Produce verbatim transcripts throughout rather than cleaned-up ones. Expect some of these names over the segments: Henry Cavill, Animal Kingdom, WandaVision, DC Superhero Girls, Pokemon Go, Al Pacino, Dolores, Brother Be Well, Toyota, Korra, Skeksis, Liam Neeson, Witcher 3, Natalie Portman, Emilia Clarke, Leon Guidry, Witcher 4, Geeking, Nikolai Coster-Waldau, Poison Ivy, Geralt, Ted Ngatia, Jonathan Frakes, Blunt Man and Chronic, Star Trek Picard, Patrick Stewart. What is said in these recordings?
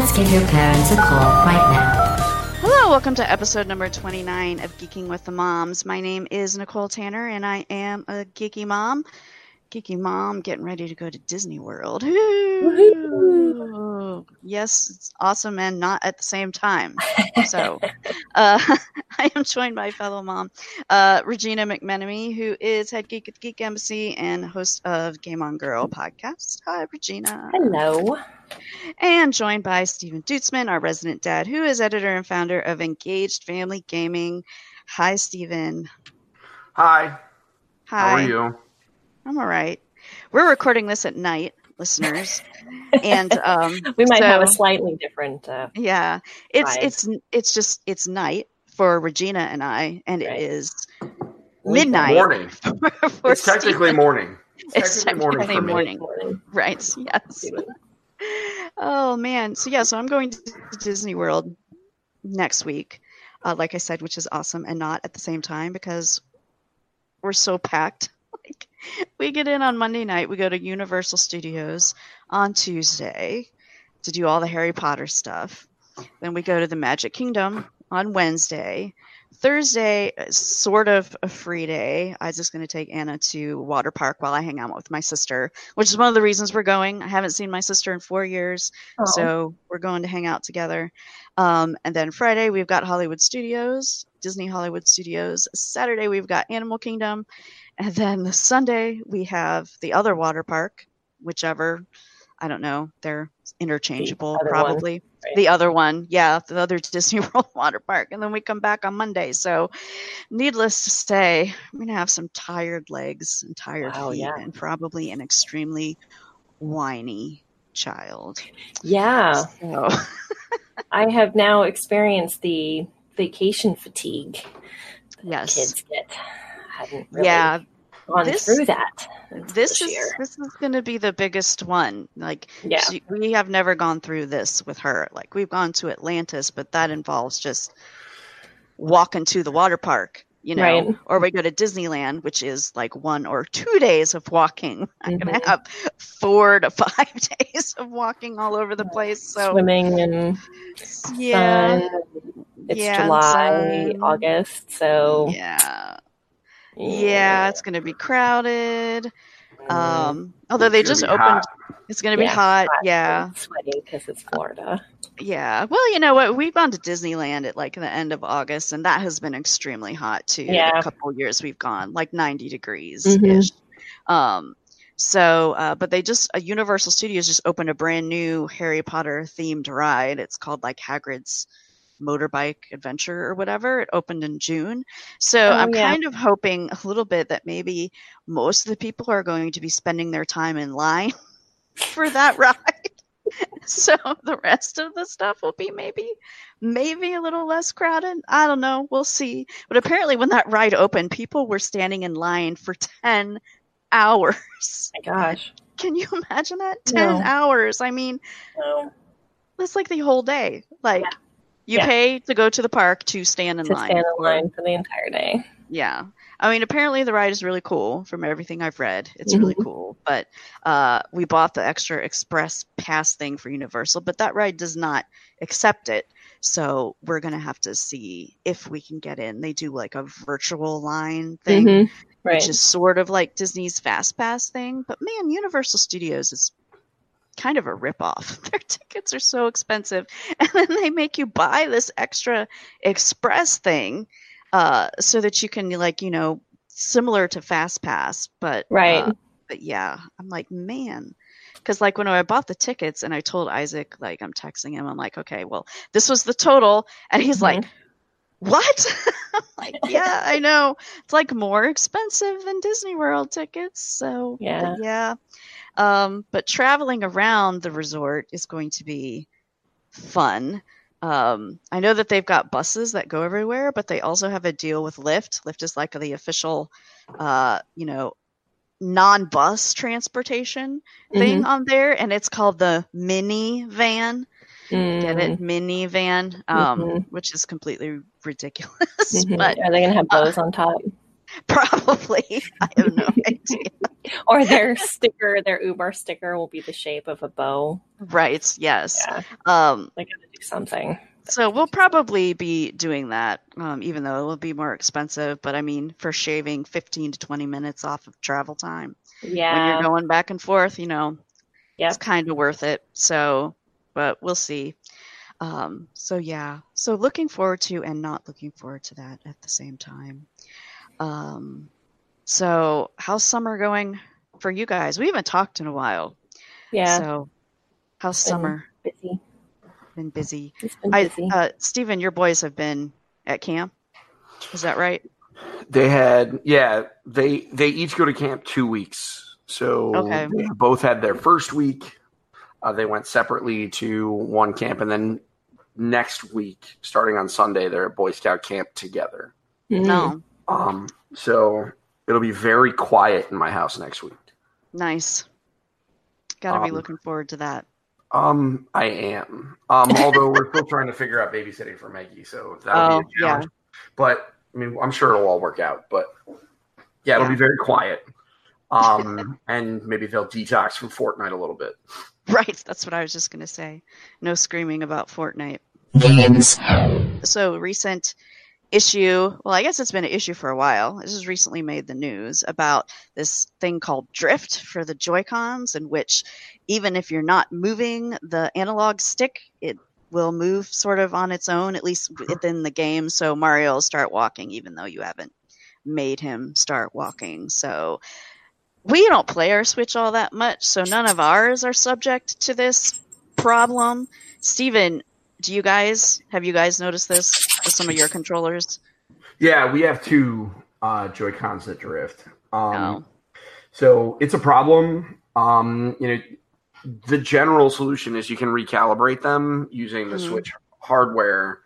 Let's give your parents a call right now. Hello, welcome to episode number twenty-nine of Geeking with the Moms. My name is Nicole Tanner, and I am a geeky mom. Geeky mom getting ready to go to Disney World. Woo-hoo. Yes, it's awesome and not at the same time. So uh, I am joined by fellow mom, uh, Regina McMenemy, who is head geek at Geek Embassy and host of Game on Girl podcast. Hi, Regina. Hello. And joined by Stephen Dutzman, our resident dad, who is editor and founder of Engaged Family Gaming. Hi, Stephen. Hi. Hi. How are you? I'm all right. We're recording this at night, listeners, and um, we might so, have a slightly different. Uh, yeah, it's vibe. it's it's just it's night for Regina and I, and right. It is midnight. Morning. For, for it's Stephen. Technically morning. It's technically, technically morning, for morning. morning. Right? Yes. Oh, man. So, yeah, so I'm going to Disney World next week, uh, like I said, which is awesome, and not at the same time because we're so packed. Like, we get in on Monday night. We go to Universal Studios on Tuesday to do all the Harry Potter stuff. Then we go to the Magic Kingdom on Wednesday. Thursday is sort of a free day. I was just going to take Anna to water park while I hang out with my sister, which is one of the reasons we're going. I haven't seen my sister in four years, oh. so we're going to hang out together. Um, and then Friday, we've got Hollywood Studios, Disney Hollywood Studios. Saturday, we've got Animal Kingdom. And then Sunday, we have the other water park, whichever. I don't know. They're interchangeable, the probably. One, right? The other one. Yeah, the other Disney World water park. And then we come back on Monday. So needless to say, I'm going to have some tired legs and tired wow, feet yeah. and probably an extremely whiny child. Yeah. So. I have now experienced the vacation fatigue that yes. kids get. I hadn't really yeah. gone this, through that. This, this is year. This is going to be the biggest one. Like yeah. she, we have never gone through this with her. Like we've gone to Atlantis, but that involves just walking to the water park, you know. Right. Or we go to Disneyland, which is like one or two days of walking. Mm-hmm. I'm going to have four to five days of walking all over the place. So swimming and yeah, sun. It's yeah, July, so, August, so yeah. Yeah, it's going to be crowded. Um, although it's they just opened, hot. It's going to yeah, be hot. hot. Yeah, I'm sweating because it's Florida. Yeah, well, you know what? We've gone to Disneyland at like the end of August, and that has been extremely hot too. Yeah, a couple years we've gone like ninety degrees ish. Mm-hmm. Um, so, uh, but they just uh, Universal Studios just opened a brand new Harry Potter themed ride. It's called like Hagrid's Motorbike Adventure or whatever. It opened in June. So oh, I'm yeah. kind of hoping a little bit that maybe most of the people are going to be spending their time in line for that ride. So the rest of the stuff will be maybe, maybe a little less crowded. I don't know. We'll see. But apparently when that ride opened, people were standing in line for ten hours. Oh my gosh. Can you imagine that? ten no. hours. I mean, no. that's like the whole day. Like, yeah. You yeah. pay to go to the park to stand in to line. To stand in line for the entire day. Yeah. I mean, apparently the ride is really cool from everything I've read. It's mm-hmm. really cool. But uh, we bought the extra express pass thing for Universal, but that ride does not accept it. So we're going to have to see if we can get in. They do like a virtual line thing, mm-hmm. right. which is sort of like Disney's Fast Pass thing. But man, Universal Studios is kind of a ripoff. Their tickets are so expensive, and then they make you buy this extra express thing uh so that you can, like, you know, similar to Fast Pass, but right uh, but yeah I'm like, man, because like when I bought the tickets and I told Isaac, like, I'm texting him, I'm like, okay, well, this was the total, and he's mm-hmm. like, what? I'm like, yeah, I know, it's like more expensive than Disney World tickets, so yeah yeah Um, but traveling around the resort is going to be fun. Um, I know that they've got buses that go everywhere, but they also have a deal with Lyft. Lyft is like the official, uh, you know, non-bus transportation thing mm-hmm. on there. And it's called the minivan. Mm. Get it? Minivan, um, mm-hmm. which is completely ridiculous. Mm-hmm. But are they going to have bows uh, on top? Probably. I have no idea. Or their sticker, their Uber sticker will be the shape of a bow. Right, yes. Yeah. Um, they gotta do something. So we'll probably be doing that, um, even though it will be more expensive. But I mean, for shaving fifteen to twenty minutes off of travel time. Yeah. When you're going back and forth, you know, yep. It's kind of worth it. So, but we'll see. Um, so yeah, so looking forward to and not looking forward to that at the same time. Um, so how's summer going for you guys? We haven't talked in a while. Yeah. So how's summer? Busy. Been busy. It's been busy. I, uh, Stephen, your boys have been at camp. Is that right? They had, yeah, they, they each go to camp two weeks. So okay. They both had their first week. Uh, they went separately to one camp, and then next week, starting on Sunday, they're at Boy Scout camp together. No. Um. So it'll be very quiet in my house next week. Nice. Gotta um, be looking forward to that. Um, I am. Um, although we're still trying to figure out babysitting for Maggie, so that'll oh, be a challenge. Yeah. But I mean, I'm sure it'll all work out. But yeah, it'll yeah. be very quiet. Um, and maybe they'll detox from Fortnite a little bit. Right, that's what I was just going to say. No screaming about Fortnite. Games. So, recent issue, well, I guess it's been an issue for a while. This has recently made the news about this thing called Drift for the Joy-Cons, in which even if you're not moving the analog stick, it will move sort of on its own, at least within the game. So, Mario will start walking, even though you haven't made him start walking. So, we don't play our Switch all that much, so none of ours are subject to this problem. Steven, do you guys, have you guys noticed this with some of your controllers? Yeah, we have two uh, Joy-Cons that drift. Um, oh. So it's a problem. Um, you know, the general solution is you can recalibrate them using the mm. Switch hardware,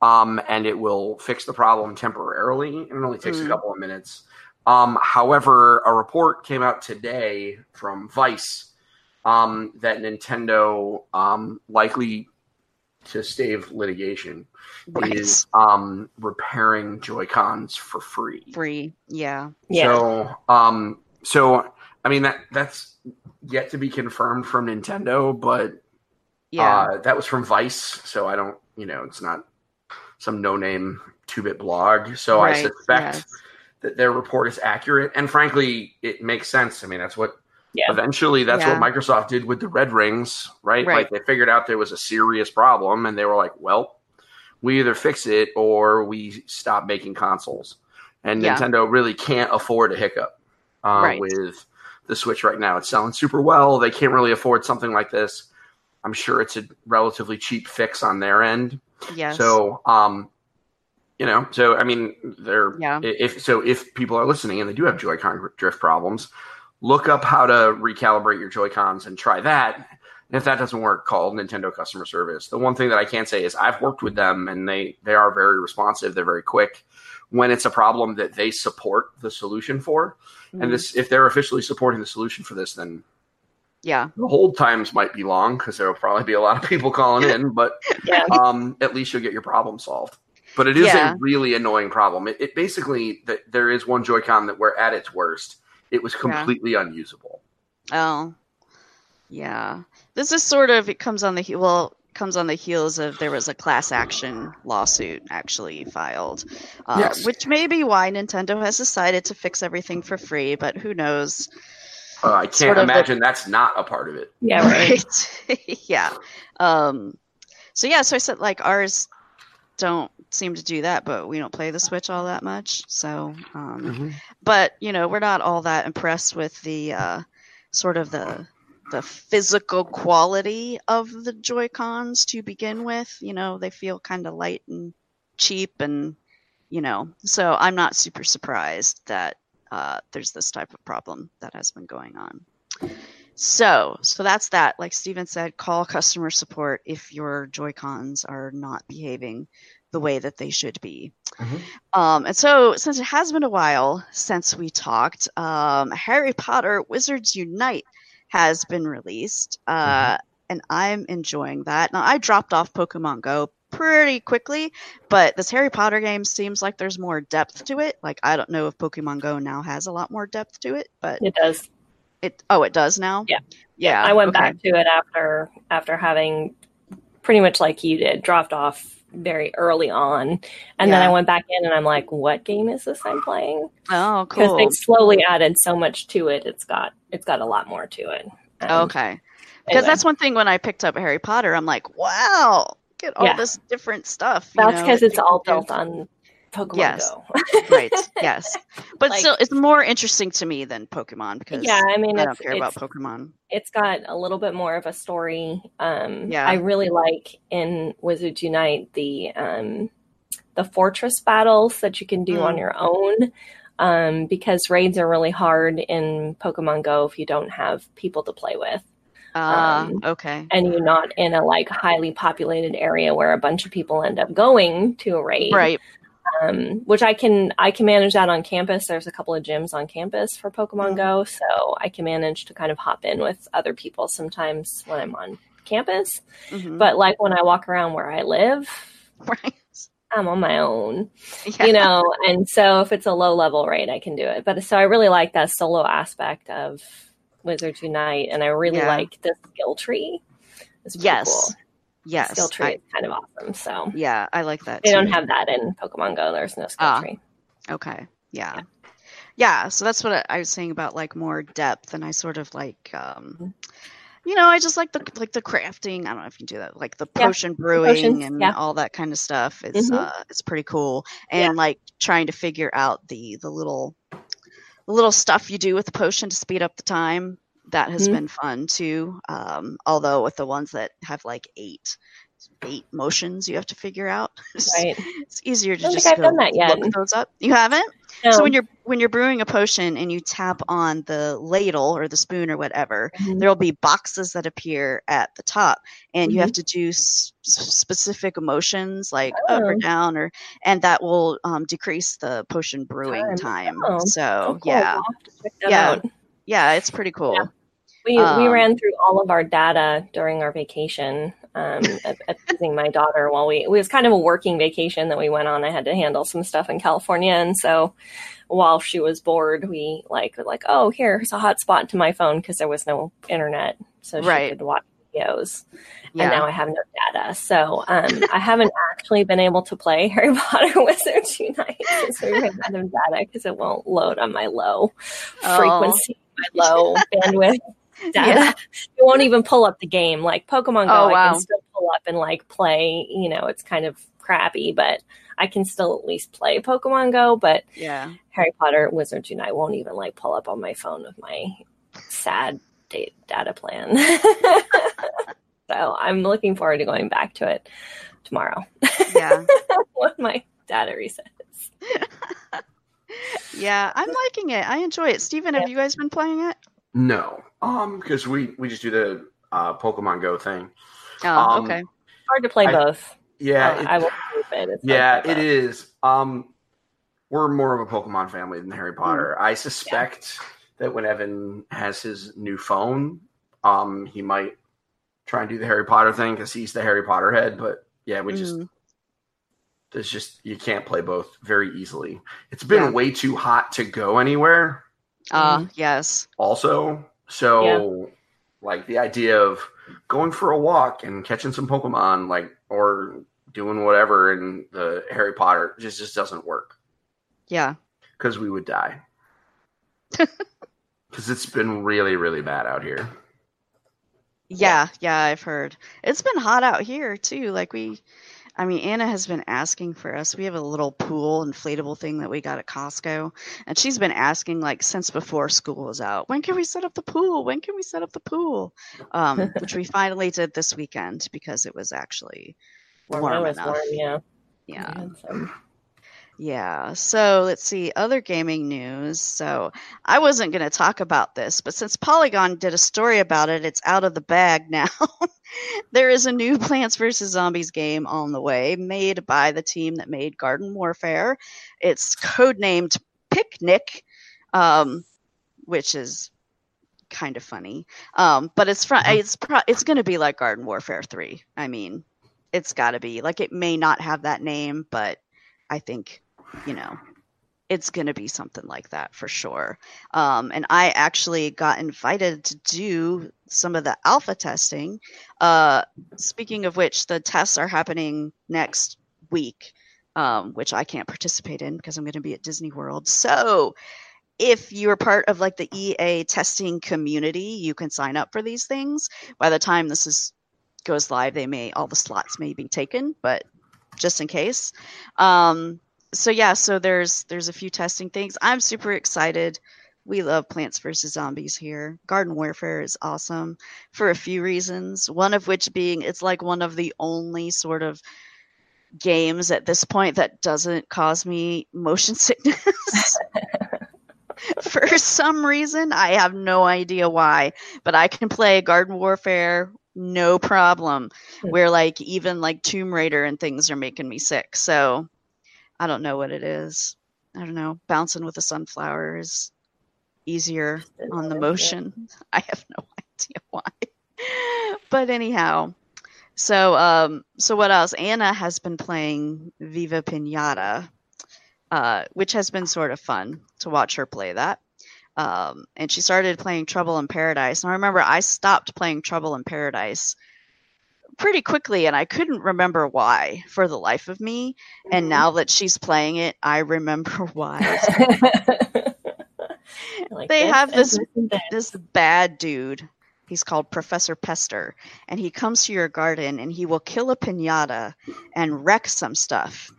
um, and it will fix the problem temporarily. It only takes mm. a couple of minutes. Um, however, a report came out today from Vice um, that Nintendo, um, likely to stave litigation, right. is um, repairing Joy-Cons for free. Free, yeah, yeah. So, um, so I mean that that's yet to be confirmed from Nintendo, but yeah, uh, that was from Vice. So I don't, you know, it's not some no-name two-bit blog. So right. I suspect. Yes. That their report is accurate, and frankly, it makes sense. I mean, that's what yeah. eventually that's yeah. what Microsoft did with the Red Rings, right? right? Like they figured out there was a serious problem, and they were like, "Well, we either fix it or we stop making consoles." And yeah. Nintendo really can't afford a hiccup uh, right. with the Switch right now. It's selling super well. They can't really afford something like this. I'm sure it's a relatively cheap fix on their end. Yes. So, um. You know, so I mean, they're yeah. if so if people are listening and they do have Joy-Con drift problems, look up how to recalibrate your Joy-Cons and try that. And if that doesn't work, call Nintendo customer service. The one thing that I can say is I've worked with them, and they they are very responsive. They're very quick when it's a problem that they support the solution for. Mm-hmm. And this, if they're officially supporting the solution for this, then yeah, the hold times might be long because there will probably be a lot of people calling in, but yeah. um, at least you'll get your problem solved. But it is yeah. a really annoying problem. It, it basically, the, there is one Joy-Con that where at its worst, it was completely yeah. unusable. Oh, yeah. This is sort of, it comes on the, he- well, comes on the heels of there was a class action lawsuit actually filed, uh, yes. which may be why Nintendo has decided to fix everything for free, but who knows. Uh, I can't sort imagine the- that's not a part of it. Yeah, right. yeah. Um, so, yeah, so I said like ours don't seem to do that, but we don't play the Switch all that much, so um mm-hmm. but you know, we're not all that impressed with the uh sort of the the physical quality of the Joy-Cons to begin with. You know, they feel kind of light and cheap, and you know, so I'm not super surprised that uh there's this type of problem that has been going on. So, so that's that. Like Steven said, call customer support if your Joy-Cons are not behaving the way that they should be. Mm-hmm. Um, and so, since it has been a while since we talked, um, Harry Potter Wizards Unite has been released, uh, mm-hmm. and I'm enjoying that. Now, I dropped off Pokemon Go pretty quickly, but this Harry Potter game seems like there's more depth to it. Like, I don't know if Pokemon Go now has a lot more depth to it, but it does. It oh, it does now? Yeah. Yeah. I went okay. back to it after after having pretty much like you did, dropped off very early on. And yeah. then I went back in and I'm like, what game is this I'm playing? Oh, cool. Because they slowly added so much to it. It's got it's got a lot more to it. Um, okay. Because anyway. That's one thing when I picked up Harry Potter, I'm like, wow, look at all yeah. this different stuff. You that's because that it's all built do. on Pokemon yes. Go. Right. Yes. But like, still, it's more interesting to me than Pokemon because yeah, I, mean, I don't care about Pokemon. It's got a little bit more of a story. Um, yeah. I really like in Wizards Unite the um, the fortress battles that you can do mm. on your own. Um, because raids are really hard in Pokemon Go if you don't have people to play with. Uh, um, okay. And you're not in a like highly populated area where a bunch of people end up going to a raid. Right. Um, which I can I can manage that on campus. There's a couple of gyms on campus for Pokemon Go, so I can manage to kind of hop in with other people sometimes when I'm on campus. Mm-hmm. But like when I walk around where I live, right. I'm on my own, yeah. you know. And so if it's a low level raid, I can do it. But so I really like that solo aspect of Wizards Unite, and I really yeah. like the skill tree. It's pretty yes. cool. Yes, skill tree I, is kind of awesome. So yeah, I like that. They too. don't have that in Pokemon Go. There's no skill ah, tree. Okay. Yeah. yeah, yeah. So that's what I, I was saying about like more depth, and I sort of like, um, you know, I just like the like the crafting. I don't know if you do that, like the potion yeah. brewing Potions, and yeah. all that kind of stuff. Is mm-hmm. uh, it's pretty cool, and yeah. like trying to figure out the the little the little stuff you do with the potion to speed up the time. That has mm-hmm. been fun too. Um, although with the ones that have like eight, eight motions you have to figure out, right. it's easier to I just think I've done that yet. Look those up. You haven't? No. So when you're, when you're brewing a potion and you tap on the ladle or the spoon or whatever, mm-hmm. there'll be boxes that appear at the top and mm-hmm. you have to do s- specific motions like oh. up or down or, and that will um, decrease the potion brewing time. time. Oh. So oh, cool. yeah. Yeah. Out. Yeah, it's pretty cool. Yeah. We um, we ran through all of our data during our vacation, um, visiting my daughter while we, it was kind of a working vacation that we went on. I had to handle some stuff in California. And so while she was bored, we like, were like, oh, here's a hotspot to my phone because there was no internet. So she right. could watch videos. Yeah. And now I have no data. So um, I haven't actually been able to play Harry Potter Wizards Unite because we ran out of data because it won't load on my low oh. frequency. My low bandwidth data. Yeah. It won't even pull up the game. Like Pokemon Go, oh, wow. I can still pull up and like play. You know, it's kind of crappy, but I can still at least play Pokemon Go. But yeah, Harry Potter Wizards Unite won't even like pull up on my phone with my sad date data plan. So I'm looking forward to going back to it tomorrow. Yeah, when my data resets. Yeah, I'm liking it. I enjoy it. Steven, have you guys been playing it? No, um, because we, we just do the uh, Pokemon Go thing. Oh, um, okay. Hard to play I, both. Yeah, uh, it, I will keep it. It's yeah, it is. Um, we're more of a Pokemon family than Harry Potter. Mm-hmm. I suspect yeah. that when Evan has his new phone, um, he might try and do the Harry Potter thing because he's the Harry Potter head. But yeah, we mm-hmm. just. It's just, you can't play both very easily. It's been yeah. way too hot to go anywhere. Ah, uh, um, yes. Also, so, yeah. like, the idea of going for a walk and catching some Pokemon, like, or doing whatever in the Harry Potter just, just doesn't work. Yeah. Because we would die. Because it's been really, really bad out here. Yeah, yeah, I've heard. It's been hot out here, too. Like, we... I mean, Anna has been asking for us. We have a little pool inflatable thing that we got at Costco. And she's been asking, like, since before school was out, when can we set up the pool? When can we set up the pool? Um, which we finally did this weekend because it was actually warm, warm enough. Warm, yeah. Yeah. Yeah, yeah. So let's see. Other gaming news. So I wasn't going to talk about this, but since Polygon did a story about it, it's out of the bag now. There is a new Plants versus. Zombies game on the way, made by the team that made Garden Warfare. It's codenamed Picnic, um, which is kind of funny. Um, but it's fr- it's pro- it's going to be like Garden Warfare three. I mean, it's got to be. Like, it may not have that name, but I think, you know, it's going to be something like that for sure. Um, and I actually got invited to do some of the alpha testing. Uh, speaking of which, the tests are happening next week, um, which I can't participate in because I'm going to be at Disney World. So if you're part of like the E A testing community, you can sign up for these things. By the time this is goes live, they may all the slots may be taken, but just in case. Um, so yeah, so there's there's a few testing things. I'm super excited. We love Plants versus. Zombies here. Garden Warfare is awesome for a few reasons, one of which being it's like one of the only sort of games at this point that doesn't cause me motion sickness. For some reason, I have no idea why, but I can play Garden Warfare no problem, where like even like Tomb Raider and things are making me sick. So I don't know what it is. I don't know. Bouncing with the sunflower is easier on the motion. I have no idea why. But anyhow, so um, so what else? Anna has been playing Viva Pinata, uh, which has been sort of fun to watch her play that. Um, and she started playing Trouble in Paradise. And I remember I stopped playing Trouble in Paradise pretty quickly, and I couldn't remember why for the life of me. Mm-hmm. And now that she's playing it, I remember why. Like they have this this bad dude. He's called Professor Pester, and he comes to your garden and he will kill a pinata and wreck some stuff.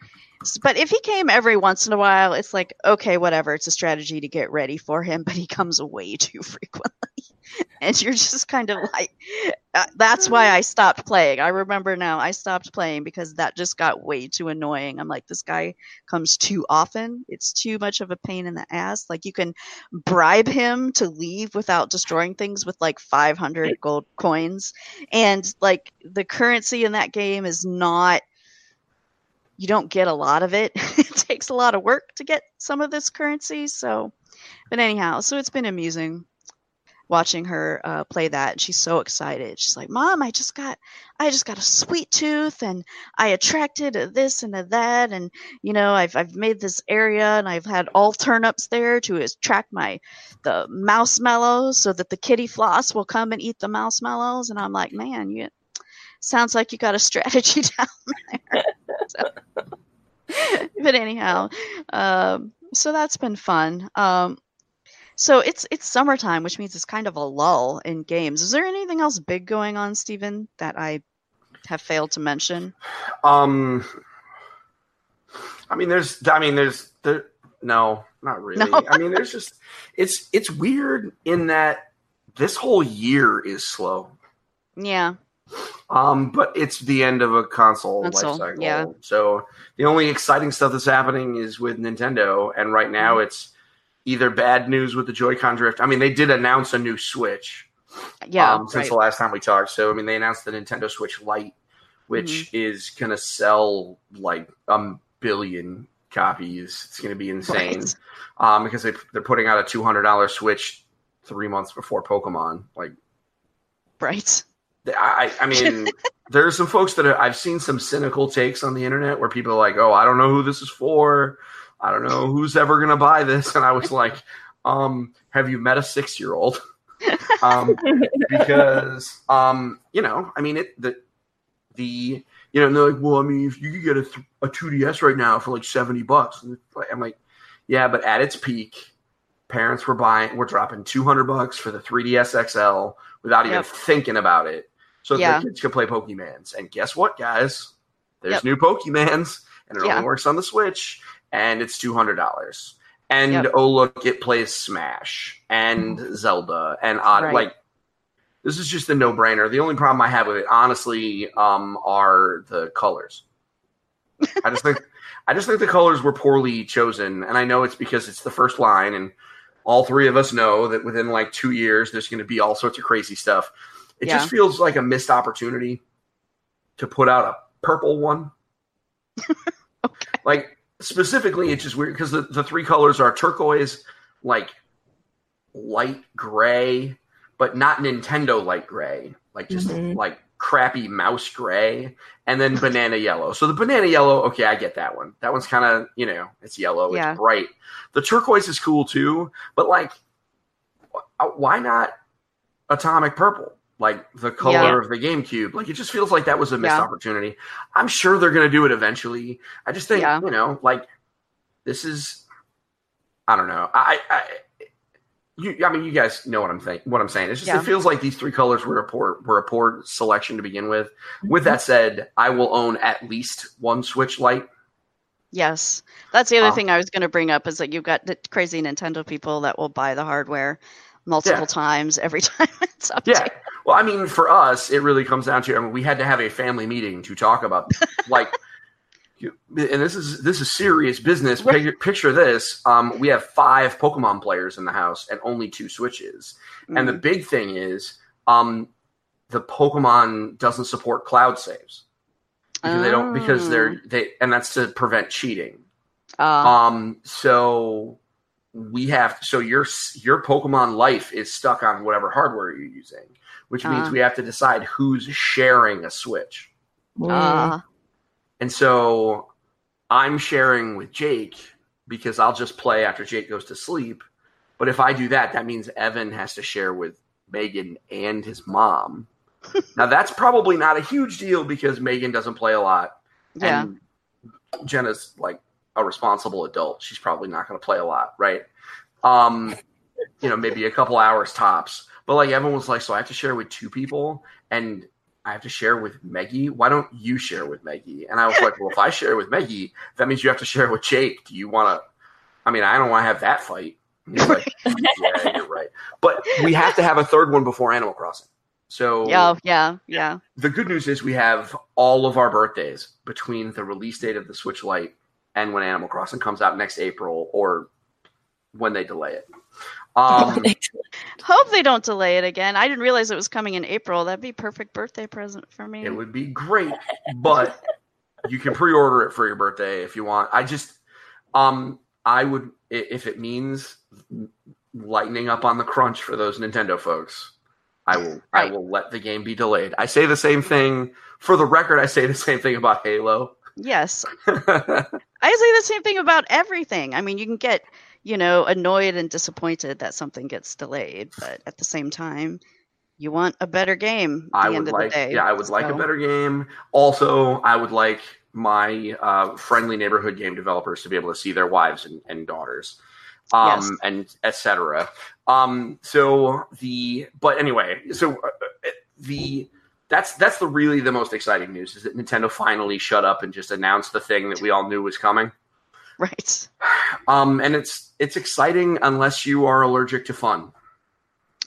But if he came every once in a while, it's like, okay, whatever. It's a strategy to get ready for him, but he comes way too frequently. And you're just kind of like, that's why I stopped playing. I remember now I stopped playing because that just got way too annoying. I'm like, this guy comes too often. It's too much of a pain in the ass. Like, you can bribe him to leave without destroying things with like five hundred gold coins. And like, the currency in that game is not, you don't get a lot of it. It takes a lot of work to get some of this currency. So, but anyhow, so it's been amusing watching her uh, play that. She's so excited. She's like, Mom, I just got, I just got a sweet tooth, and I attracted a this and a that. And, you know, I've, I've made this area, and I've had all turnips there to attract my, the mouse mallows so that the kitty floss will come and eat the mouse mallows. And I'm like, man, you sounds like you got a strategy down there. So. But anyhow, um, so that's been fun. Um, so it's it's summertime, which means it's kind of a lull in games. Is there anything else big going on, Stephen, that I have failed to mention? Um, I mean, there's, I mean, there's, there, no, not really. No. I mean, there's just, it's it's weird in that this whole year is slow. Yeah. Um, but it's the end of a console, console life cycle. Yeah. So the only exciting stuff that's happening is with Nintendo, and right now mm-hmm. it's either bad news with the Joy-Con drift. I mean, they did announce a new Switch. Yeah, um, since right. the last time we talked. So I mean, they announced the Nintendo Switch Lite, which mm-hmm. is gonna sell like a billion copies. It's gonna be insane. Right. Um, because they they're putting out a two hundred dollar Switch three months before Pokemon. Like, right. I, I mean, there are some folks that are, I've seen some cynical takes on the internet where people are like, oh, I don't know who this is for. I don't know who's ever going to buy this. And I was like, um, have you met a six-year-old? um, because, um, you know, I mean, it the, the you know, and they're like, well, I mean, if you could get a, th- a two D S right now for like seventy bucks. And I'm like, yeah, but at its peak, parents were buying, we're dropping two hundred bucks for the three D S X L without even yep. thinking about it. So yeah. the kids could play Pokemans. And guess what, guys? There's yep. new Pokemans, and it yeah. only works on the Switch, and it's two hundred dollars. And, yep. oh, look, it plays Smash and mm-hmm. Zelda and odd. Right. Like, this is just a no-brainer. The only problem I have with it, honestly, um, are the colors. I just think I just think the colors were poorly chosen, and I know it's because it's the first line, and all three of us know that within, like, two years, there's going to be all sorts of crazy stuff. It yeah. just feels like a missed opportunity to put out a purple one. Okay. Like, specifically, it's just weird because the, the three colors are turquoise, like light gray, but not Nintendo light gray. Like, just mm-hmm. like crappy mouse gray, and then banana yellow. So the banana yellow, okay, I get that one. That one's kind of, you know, it's yellow, yeah. It's bright. The turquoise is cool too, but like, why not atomic purple? Like the color yeah. of the GameCube. Like, it just feels like that was a missed yeah. opportunity. I'm sure they're going to do it eventually. I just think, yeah. you know, like, this is, I don't know. I, I, you, I mean, you guys know what I'm think, what I'm saying. It's just, yeah. it feels like these three colors were a poor, were a poor selection to begin with. Mm-hmm. With that said, I will own at least one Switch Lite. Yes. That's the other um, thing I was going to bring up, is that you've got the crazy Nintendo people that will buy the hardware multiple yeah. times every time it's updated. Yeah. Well, I mean, for us, it really comes down to, I mean, we had to have a family meeting to talk about, like, you, and this is this is serious business. Picture, picture this. Um, we have five Pokemon players in the house and only two Switches. Mm-hmm. And the big thing is um, the Pokemon doesn't support cloud saves. Because oh. they don't, because they're, they, and that's to prevent cheating. Uh. Um, so we have, so your, your Pokemon life is stuck on whatever hardware you're using. Which means uh. we have to decide who's sharing a Switch. Uh. And so I'm sharing with Jake because I'll just play after Jake goes to sleep. But if I do that, that means Evan has to share with Megan and his mom. Now, that's probably not a huge deal because Megan doesn't play a lot. Yeah. And Jenna's like a responsible adult. She's probably not going to play a lot, right? Um, you know, maybe a couple hours tops. But, like, Evan was like, so I have to share with two people, and I have to share with Meggie? Why don't you share with Meggie? And I was like, well, if I share with Meggie, that means you have to share with Jake. Do you want to – I mean, I don't want to have that fight. And he's like, yeah, you're right. But we have to have a third one before Animal Crossing. So yeah, yeah, yeah. The good news is we have all of our birthdays between the release date of the Switch Lite and when Animal Crossing comes out next April or when they delay it. Um, Hope they don't delay it again. I didn't realize it was coming in April. That'd be perfect birthday present for me. It would be great, but you can pre-order it for your birthday if you want. I just, um, I would, if it means lightening up on the crunch for those Nintendo folks, I will, right. I will let the game be delayed. I say the same thing for the record. I say the same thing about Halo. Yes. I say the same thing about everything. I mean, you can get, you know, annoyed and disappointed that something gets delayed, but at the same time, you want a better game at I the end would of like, the day. Yeah, I would so. like a better game. Also, I would like my uh, friendly neighborhood game developers to be able to see their wives and, and daughters, um, yes. and et cetera. Um, so the, but anyway, so the, that's, that's the really the most exciting news, is that Nintendo finally shut up and just announced the thing that we all knew was coming. Right. Um, and it's it's exciting unless you are allergic to fun.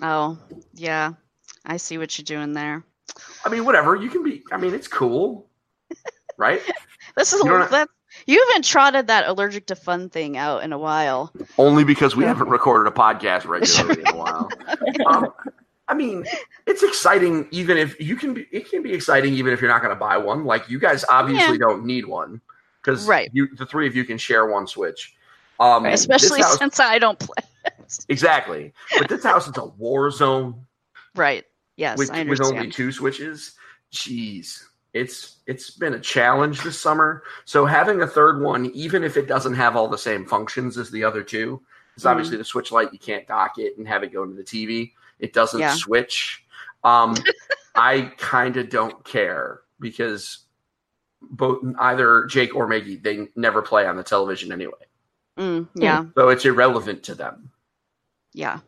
Oh, yeah. I see what you're doing there. I mean, whatever. You can be – I mean, it's cool. Right? This is you – that, you haven't trotted that allergic to fun thing out in a while. Only because we haven't recorded a podcast regularly in a while. Um, I mean, it's exciting even if – you can be. It can be exciting even if you're not going to buy one. Like, you guys obviously yeah. don't need one. Because right. the three of you can share one Switch. Um, Especially house, since I don't play it. Exactly. But this house is a war zone. Right. Yes, with, I understand. With only two Switches. Jeez. It's It's been a challenge this summer. So having a third one, even if it doesn't have all the same functions as the other two, because mm-hmm. obviously the Switch Lite, you can't dock it and have it go into the T V. It doesn't yeah. switch. Um, I kind of don't care because... both either Jake or Maggie, they never play on the television anyway. Mm, yeah. So it's irrelevant to them. Yeah.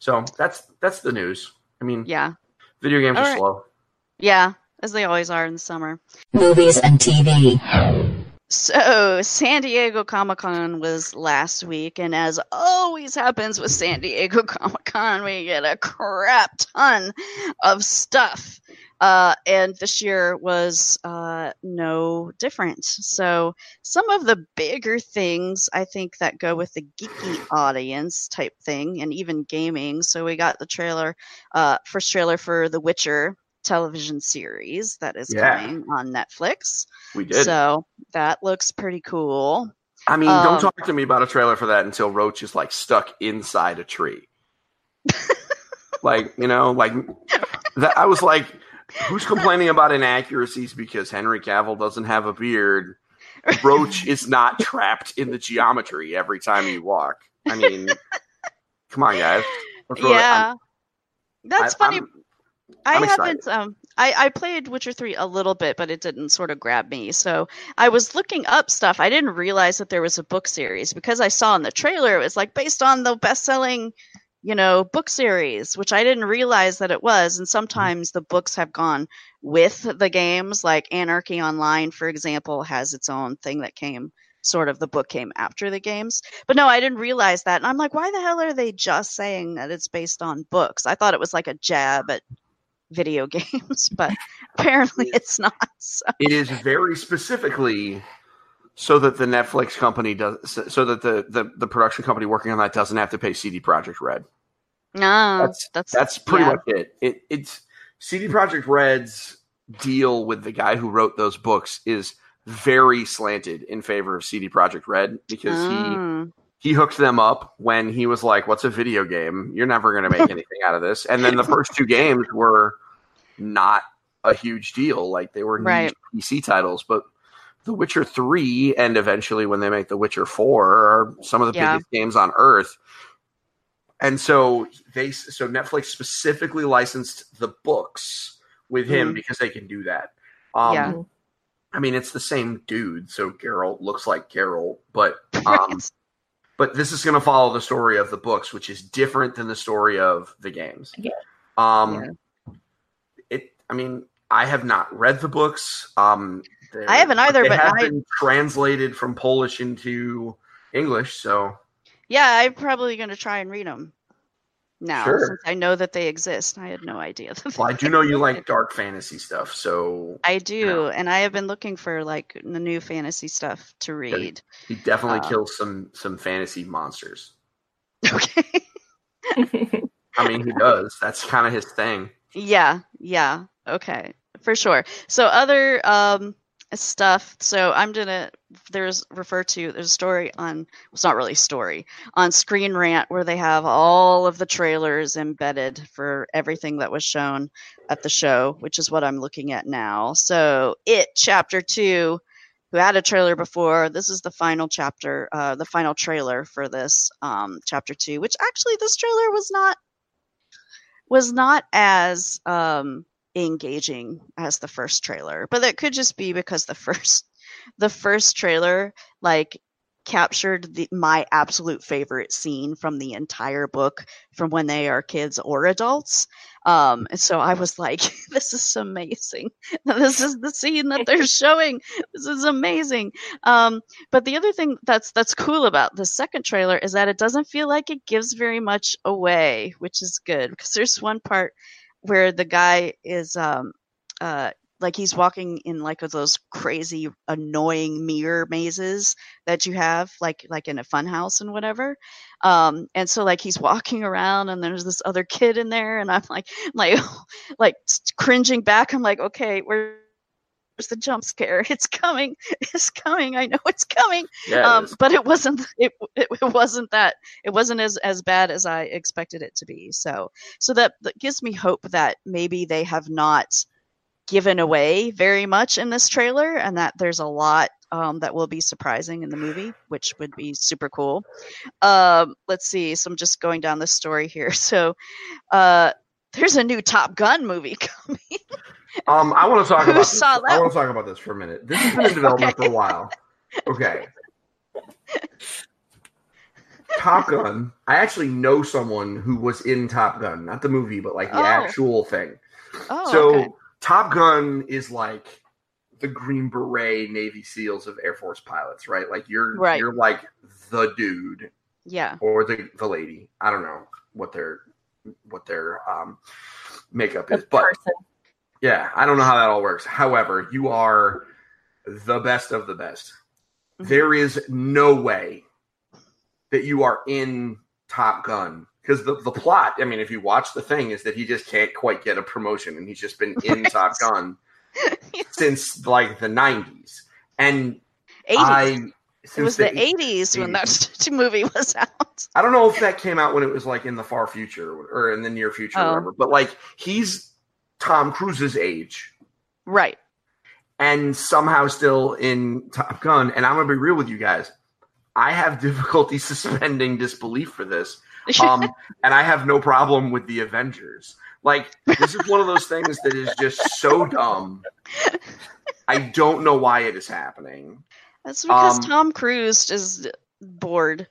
So that's that's the news. I mean, yeah. Video games All are right. slow. Yeah, as they always are in the summer. Movies and T V. So San Diego Comic-Con was last week, and as always happens with San Diego Comic-Con, we get a crap ton of stuff. Uh, and this year was uh, no different. So some of the bigger things, I think, that go with the geeky audience type thing, and even gaming. So we got the trailer, uh, first trailer for The Witcher television series that is yeah. coming on Netflix. We did. So that looks pretty cool. I mean, um, don't talk to me about a trailer for that until Roach is, like, stuck inside a tree. Like, you know, like, that. I was like... Who's complaining about inaccuracies because Henry Cavill doesn't have a beard? Roach is not trapped in the geometry every time you walk. I mean, come on, guys. Yeah. That's I, funny. I'm, I'm I haven't. Excited. Um, I, I played Witcher three a little bit, but it didn't sort of grab me. So I was looking up stuff. I didn't realize that there was a book series because I saw in the trailer it was like based on the best-selling, you know, book series, which I didn't realize that it was. And sometimes the books have gone with the games, like Anarchy Online, for example, has its own thing that came sort of the book came after the games. But no, I didn't realize that. And I'm like, why the hell are they just saying that it's based on books? I thought it was like a jab at video games, but apparently it's not. So. It is very specifically so that the Netflix company does, so that the, the, the production company working on that doesn't have to pay C D Projekt Red. No, that's that's, that's pretty yeah. much it. it. It's C D Projekt Red's deal with the guy who wrote those books is very slanted in favor of C D Projekt Red because mm. he he hooked them up when he was like, "What's a video game? You're never going to make anything out of this." And then the first two games were not a huge deal, like they were right. P C titles, but. The Witcher three, and eventually when they make The Witcher four, are some of the yeah. biggest games on Earth. And so they, so Netflix specifically licensed the books with him mm-hmm. because they can do that. Um, yeah. I mean, it's the same dude, so Geralt looks like Geralt, but um, right. but this is going to follow the story of the books, which is different than the story of the games. Yeah. Um, yeah. It. I mean, I have not read the books. Um, There. I haven't either, but, but I've translated from Polish into English, so yeah, I'm probably going to try and read them now. Sure. Since I know that they exist. I had no idea. That well, I do know you like dark fantasy stuff, so I do, you know. And I have been looking for like the new fantasy stuff to read. He definitely uh, kills some some fantasy monsters. Okay. I mean, he does. That's kind of his thing. Yeah. Yeah. Okay. For sure. So other um. stuff. So I'm gonna there's refer to there's a story on it's not really a story on Screen Rant where they have all of the trailers embedded for everything that was shown at the show, which is what I'm looking at now. So It Chapter Two, who had a trailer before, this is the final chapter, uh, the final trailer for this um, Chapter Two, which actually this trailer was not was not as um, engaging as the first trailer, but that could just be because the first the first trailer like captured the, my absolute favorite scene from the entire book from when they are kids or adults, um and so I was like, this is amazing, this is the scene that they're showing, this is amazing. Um but the other thing that's that's cool about the second trailer is that it doesn't feel like it gives very much away, which is good, because there's one part where the guy is um uh like he's walking in like of those crazy annoying mirror mazes that you have like like in a fun house and whatever, um and so like he's walking around and there's this other kid in there and I'm like like like cringing back. I'm like, okay, we're There's the jump scare. It's coming. It's coming. I know it's coming. Yeah, um, it but it wasn't. It, it it wasn't that. It wasn't as, as bad as I expected it to be. So so that, that gives me hope that maybe they have not given away very much in this trailer, and that there's a lot um, that will be surprising in the movie, which would be super cool. Um, let's see. So I'm just going down this story here. So uh, there's a new Top Gun movie coming. Um, I want to talk Who about this. I want to talk about this for a minute. This has been in development okay. for a while. Okay. Top Gun. I actually know someone who was in Top Gun, not the movie, but like the oh. actual thing. Oh, so okay. Top Gun is like the Green Beret Navy SEALs of Air Force pilots, right? Like you're right. you're like the dude, yeah, or the the lady. I don't know what their what their um makeup the is, but. Person. Yeah, I don't know how that all works. However, you are the best of the best. Mm-hmm. There is no way that you are in Top Gun. Because the, the plot, I mean, if you watch the thing, is that he just can't quite get a promotion. And he's just been in right. Top Gun since, like, the nineties. And eighties. I... Since it was the, the eighties, eighties when that movie was out. I don't know if that came out when it was, like, in the far future or in the near future oh. or whatever. But, like, he's... Tom Cruise's age. Right. And somehow still in Top Gun. And I'm going to be real with you guys. I have difficulty suspending disbelief for this. Um, and I have no problem with the Avengers. Like, this is one of those things that is just so dumb. I don't know why it is happening. That's because um, Tom Cruise is bored.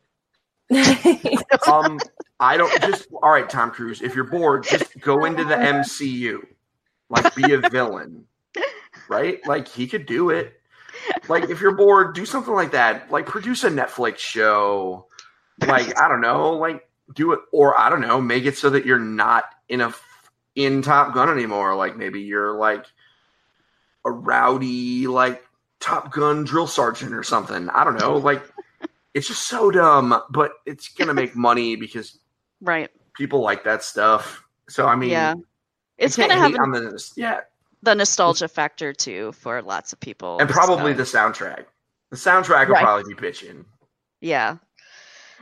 um, I don't just all right, Tom Cruise. If you're bored, just go into the M C U, like be a villain, right? Like he could do it. Like if you're bored, do something like that. Like produce a Netflix show. Like I don't know. Like do it, or I don't know. Make it so that you're not in a in Top Gun anymore. Like maybe you're like a rowdy like Top Gun drill sergeant or something. I don't know. Like. It's just so dumb, but it's going to make money because right. people like that stuff. So, I mean, yeah. it's going to have an, the, yeah. the nostalgia factor, too, for lots of people. And probably so. the soundtrack. The soundtrack will right. probably be bitching. Yeah.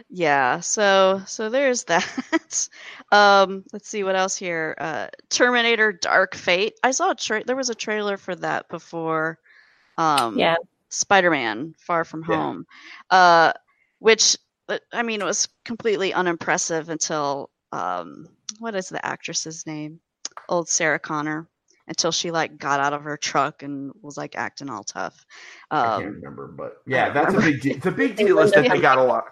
Yeah. So, so there's that. um, let's see what else here. Uh, Terminator Dark Fate. I saw a tra- there was a trailer for that before. Um, yeah. Spider-Man Far From Home, yeah. uh, which, I mean, it was completely unimpressive until, um, what is the actress's name? Old Sarah Connor, until she, like, got out of her truck and was, like, acting all tough. Um, I can't remember, but, yeah, that's remember. a big deal. The big deal is that they got a lot,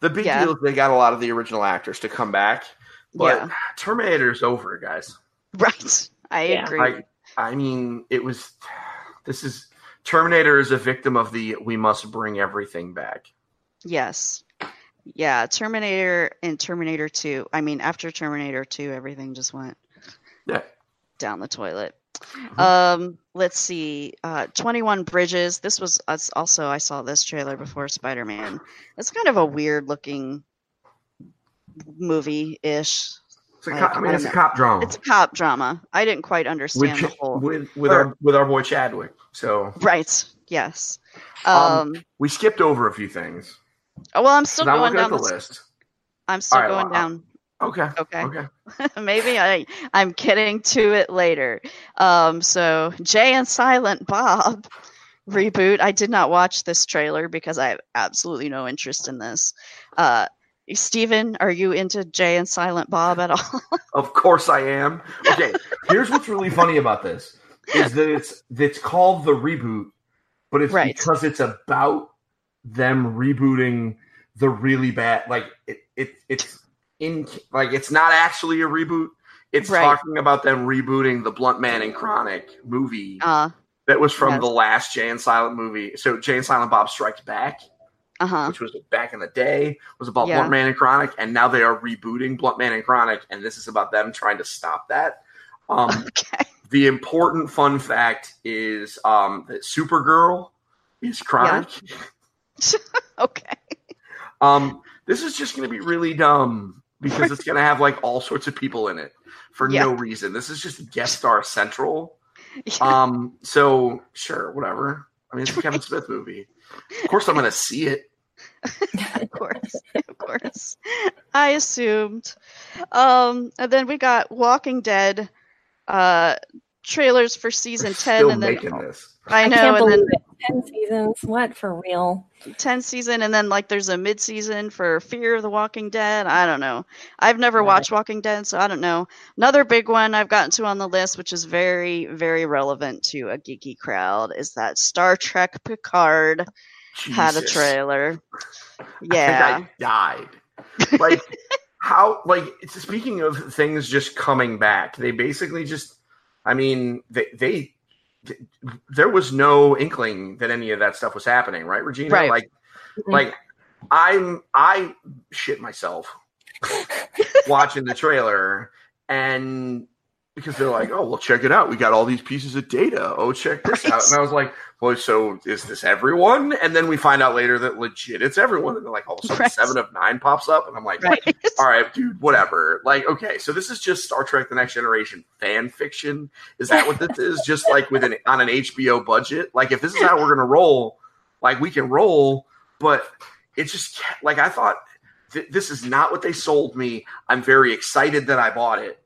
the big yeah. deal is they got a lot of the original actors to come back, but yeah. Terminator's over, guys. Right. I yeah. agree. I, I mean, it was, this is, Terminator is a victim of the we must bring everything back. Yes. Yeah, Terminator and Terminator two. I mean, after Terminator two, everything just went yeah. down the toilet. Mm-hmm. Um, let's see. Uh, twenty-one Bridges. This was us also, I saw this trailer before Spider-Man. It's kind of a weird-looking movie-ish. It's a like, cop, I mean, I it's know. a cop drama. It's a cop drama. I didn't quite understand with, the whole with with or, our with our boy Chadwick. So right, yes. Um, um, we skipped over a few things. Oh well, I'm still going I'm down the list. list. I'm still right, going well, down. Okay. Okay. Okay. Maybe I I'm getting to it later. Um, so Jay and Silent Bob reboot. I did not watch this trailer because I have absolutely no interest in this. Uh. Steven, are you into Jay and Silent Bob at all? Of course I am. Okay, here's what's really funny about this is that it's it's called the reboot, but it's right. because it's about them rebooting the really bad like it, it it's in like it's not actually a reboot. It's right. talking about them rebooting the Blunt Man and Chronic movie uh, that was from yes. the last Jay and Silent movie. So Jay and Silent Bob Strikes Back. Uh-huh. Which was back in the day, was about yeah. Blunt Man and Chronic, and now they are rebooting Blunt Man and Chronic, and this is about them trying to stop that. Um, okay. The important fun fact is um, that Supergirl is Chronic. Yeah. okay. Um, this is just going to be really dumb because it's going to have like all sorts of people in it for yeah. no reason. This is just guest star central. Yeah. Um, so sure, whatever. I mean, it's a Kevin Smith movie. Of course I'm going to see it. Of course. Of course. I assumed. Um, and then we got Walking Dead uh, trailers for season We're ten. Still and then, making this. I know. I can't and believe then, it. ten seasons. What, for real? ten season. And then like there's a mid-season for Fear of the Walking Dead. I don't know. I've never All watched right. Walking Dead, so I don't know. Another big one I've gotten to on the list, which is very, very relevant to a geeky crowd, is that Star Trek Picard. Jesus. Had a trailer. Yeah. I think I died. Like, how, like, speaking of things just coming back, they basically just, I mean, they, they, there was no inkling that any of that stuff was happening. Right, Regina? Right. Like, mm-hmm. like I'm, I shit myself watching the trailer and because they're like, oh, well, check it out. We got all these pieces of data. Oh, check this right. out. And I was like, well, so is this everyone? And then we find out later that legit it's everyone. And they're like, all of a sudden, Seven of Nine pops up. And I'm like, right. all right, dude, whatever. Like, okay, so this is just Star Trek: The Next Generation fan fiction. Is that what this is? Just like with an on an H B O budget? Like, if this is how we're going to roll, like, we can roll. But it's just like I thought th- this is not what they sold me. I'm very excited that I bought it.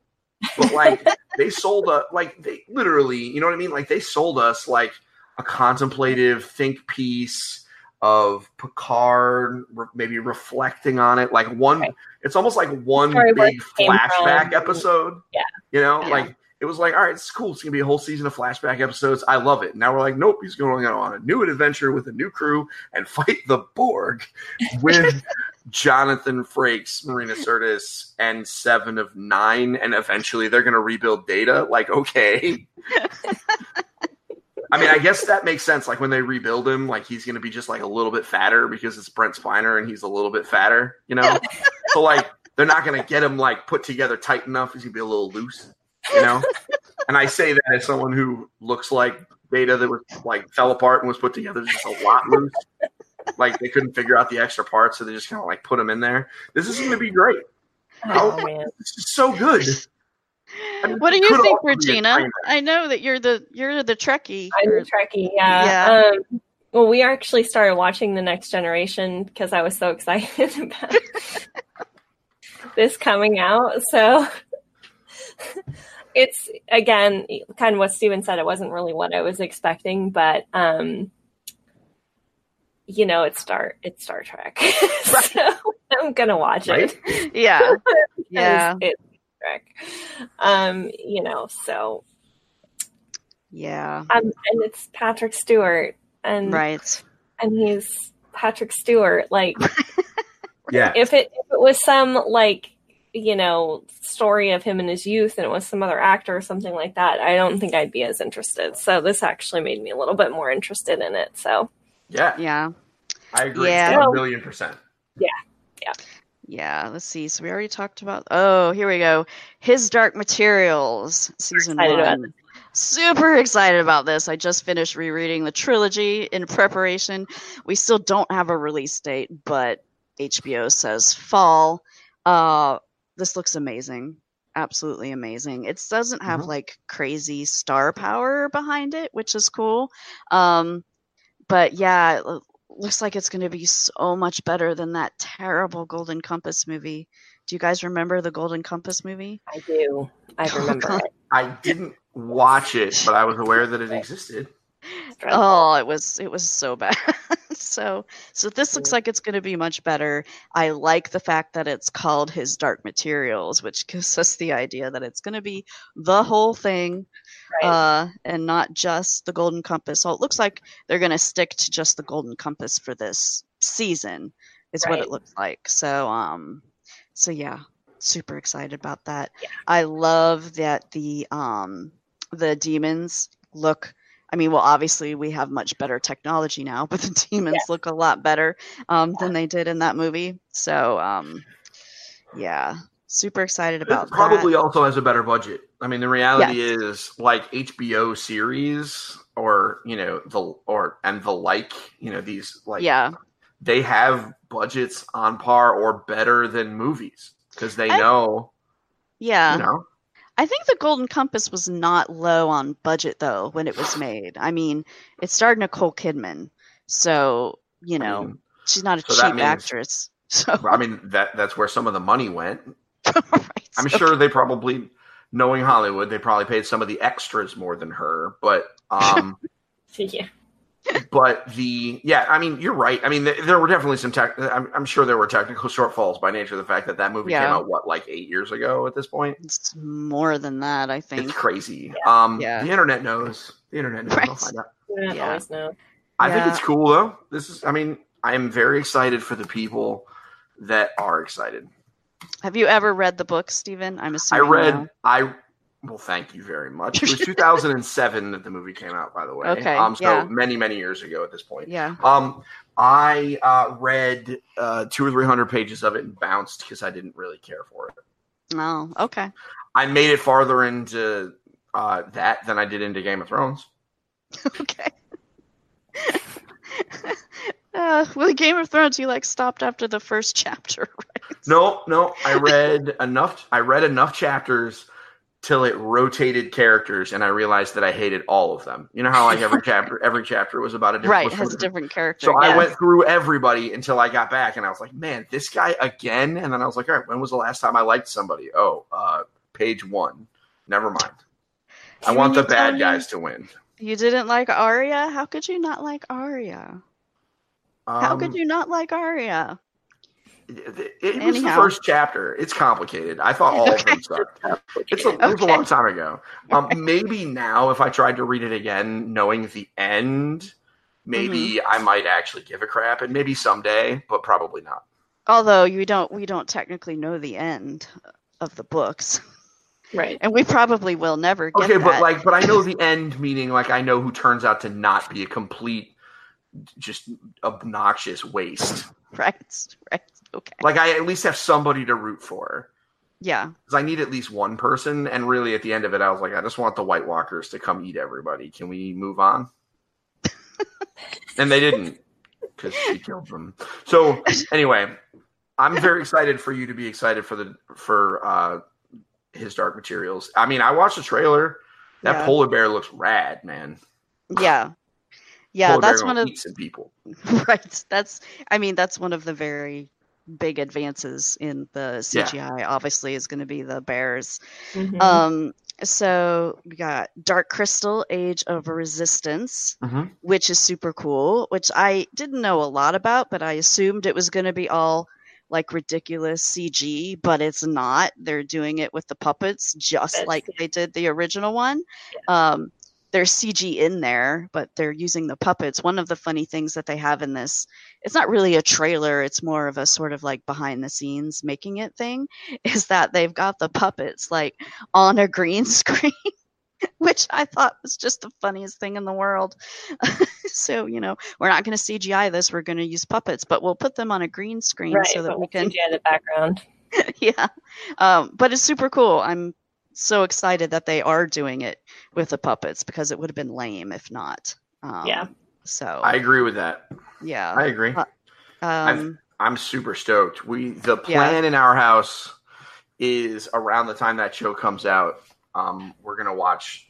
But like they sold a like they literally, you know what I mean? Like they sold us like a contemplative think piece of Picard, re- maybe reflecting on it. Like one, right. It's almost like one big like flashback from, episode. Yeah, you know, yeah. like it was like, all right, it's cool. It's gonna be a whole season of flashback episodes. I love it. Now we're like, nope, he's going on a new adventure with a new crew and fight the Borg with Jonathan Frakes, Marina Sirtis, and Seven of Nine, and eventually they're gonna rebuild Data. Like, okay. I mean, I guess that makes sense. Like when they rebuild him, like he's going to be just like a little bit fatter because it's Brent Spiner and he's a little bit fatter, you know? So like, they're not going to get him like put together tight enough. He's going to be a little loose, you know? And I say that as someone who looks like Data that was like fell apart and was put together just a lot loose. Like they couldn't figure out the extra parts. So they just kind of like put him in there. This is going to be great. Oh, oh man. This is so good. I mean, what do you think, Regina? I know that you're the you're the Trekkie. I'm the Trekkie, yeah. yeah. Um, well, we actually started watching The Next Generation because I was so excited about this coming out. So it's, again, kind of what Steven said. It wasn't really what I was expecting, but, um, you know, it's Star, it's Star Trek. Right. So I'm going to watch right? it. Yeah. yeah. It's, it's, Um, you know, so yeah, um, and it's Patrick Stewart, and right, and he's Patrick Stewart. Like, yeah, if it if it was some like you know story of him in his youth, and it was some other actor or something like that, I don't think I'd be as interested. So this actually made me a little bit more interested in it. So yeah, yeah, I agree, yeah. one million percent. Yeah, yeah. Yeah, let's see. So we already talked about... Oh, here we go. His Dark Materials, Season one. Super excited about this. I just finished rereading the trilogy in preparation. We still don't have a release date, but H B O says fall. Uh, this looks amazing. Absolutely amazing. It doesn't have, mm-hmm. like, crazy star power behind it, which is cool. Um, but, yeah... looks like it's going to be so much better than that terrible Golden Compass movie. Do you guys remember the Golden Compass movie? I do. I remember it. I didn't watch it, but I was aware that it existed. Oh, it was it was so bad. so so this looks like it's going to be much better. I like the fact that it's called His Dark Materials, which gives us the idea that it's going to be the whole thing. Right. Uh, and not just the Golden Compass. So it looks like they're going to stick to just the Golden Compass for this season is right. what it looks like. So, um, so yeah, super excited about that. Yeah. I love that the, um, the demons look, I mean, well, obviously we have much better technology now, but the demons yeah. look a lot better, um, yeah. than they did in that movie. So, um, yeah. Super excited about it probably that. Also has a better budget. I mean, the reality yes. is like H B O series or, you know, the, or, and the like, you know, these like, yeah. they have budgets on par or better than movies because they I, know. Yeah. You know? I think the Golden Compass was not low on budget though, when it was made. I mean, it starred Nicole Kidman. So, you know, I mean, she's not a so cheap means, actress. So I mean, that that's where some of the money went. Right, I'm so. sure they probably, knowing Hollywood, they probably paid some of the extras more than her. But, um, yeah. but the yeah, I mean, you're right. I mean, th- there were definitely some tech. I'm, I'm sure there were technical shortfalls by nature of the fact that that movie yeah. came out what like eight years ago at this point. It's more than that, I think. It's crazy. Yeah. Um, yeah. the internet knows. The internet knows. Right. I'll find out. Yeah. Yeah. Know. I yeah. think it's cool though. This is. I mean, I am very excited for the people that are excited. Have you ever read the book, Stephen? I'm assuming I read. No. I well, thank you very much. It was two thousand seven that the movie came out, by the way. Okay, um, so yeah. many, many years ago at this point. Yeah. Um, I uh, read uh, two or three hundred pages of it and bounced because I didn't really care for it. Oh, okay. I made it farther into uh, that than I did into Game of Thrones. Okay. Uh, well, Game of Thrones, you like stopped after the first chapter, right? No, no, I read enough. I read enough chapters till it rotated characters, and I realized that I hated all of them. You know how like every chapter, every chapter was about a different right has a different character. So yeah. I went through everybody until I got back, and I was like, man, this guy again. And then I was like, all right, when was the last time I liked somebody? Oh, uh, page one. Never mind. I Can want the bad guys to win. You didn't like Arya? How could you not like Arya? Um, How could you not like Arya? It, it was the first chapter. It's complicated. I thought all okay. of them sucked. It's a, okay. It was a long time ago. Um, right. Maybe now, if I tried to read it again, knowing the end, maybe mm-hmm. I might actually give a crap, and maybe someday, but probably not. Although you don't, we don't technically know the end of the books, right? And we probably will never get okay, that. but like, but I know the end, meaning like I know who turns out to not be a complete, just obnoxious waste. Right, right, okay. Like I at least have somebody to root for. Yeah, because I need at least one person, and really at the end of it, I was like, I just want the White Walkers to come eat everybody. Can we move on? And they didn't. Because she killed them. So anyway, I'm very excited for you to be excited for the for uh, His Dark Materials. I mean, I watched the trailer. That yeah. polar bear looks rad, man. Yeah, yeah, polar that's bear one of eat some people. Right. That's. I mean, that's one of the very big advances in the C G I. Yeah. Obviously, is going to be the bears. Mm-hmm. Um. So we got Dark Crystal, Age of Resistance, mm-hmm. which is super cool, which I didn't know a lot about, but I assumed it was going to be all like ridiculous C G, but it's not. They're doing it with the puppets just That's like it. They did the original one. Yeah. Um, there's C G in there, but they're using the puppets. One of the funny things that they have in this, it's not really a trailer, it's more of a sort of like behind the scenes making it thing, is that they've got the puppets like on a green screen, which I thought was just the funniest thing in the world. So, you know, we're not going to C G I this, we're going to use puppets, but we'll put them on a green screen right, so that we can C G I the background. Yeah. Um, but it's super cool. I'm so excited that they are doing it with the puppets because it would have been lame if not. Um, yeah. So I agree with that. Yeah, I agree. Uh, um, I'm super stoked. We the plan yeah. in our house is around the time that show comes out. Um, we're gonna watch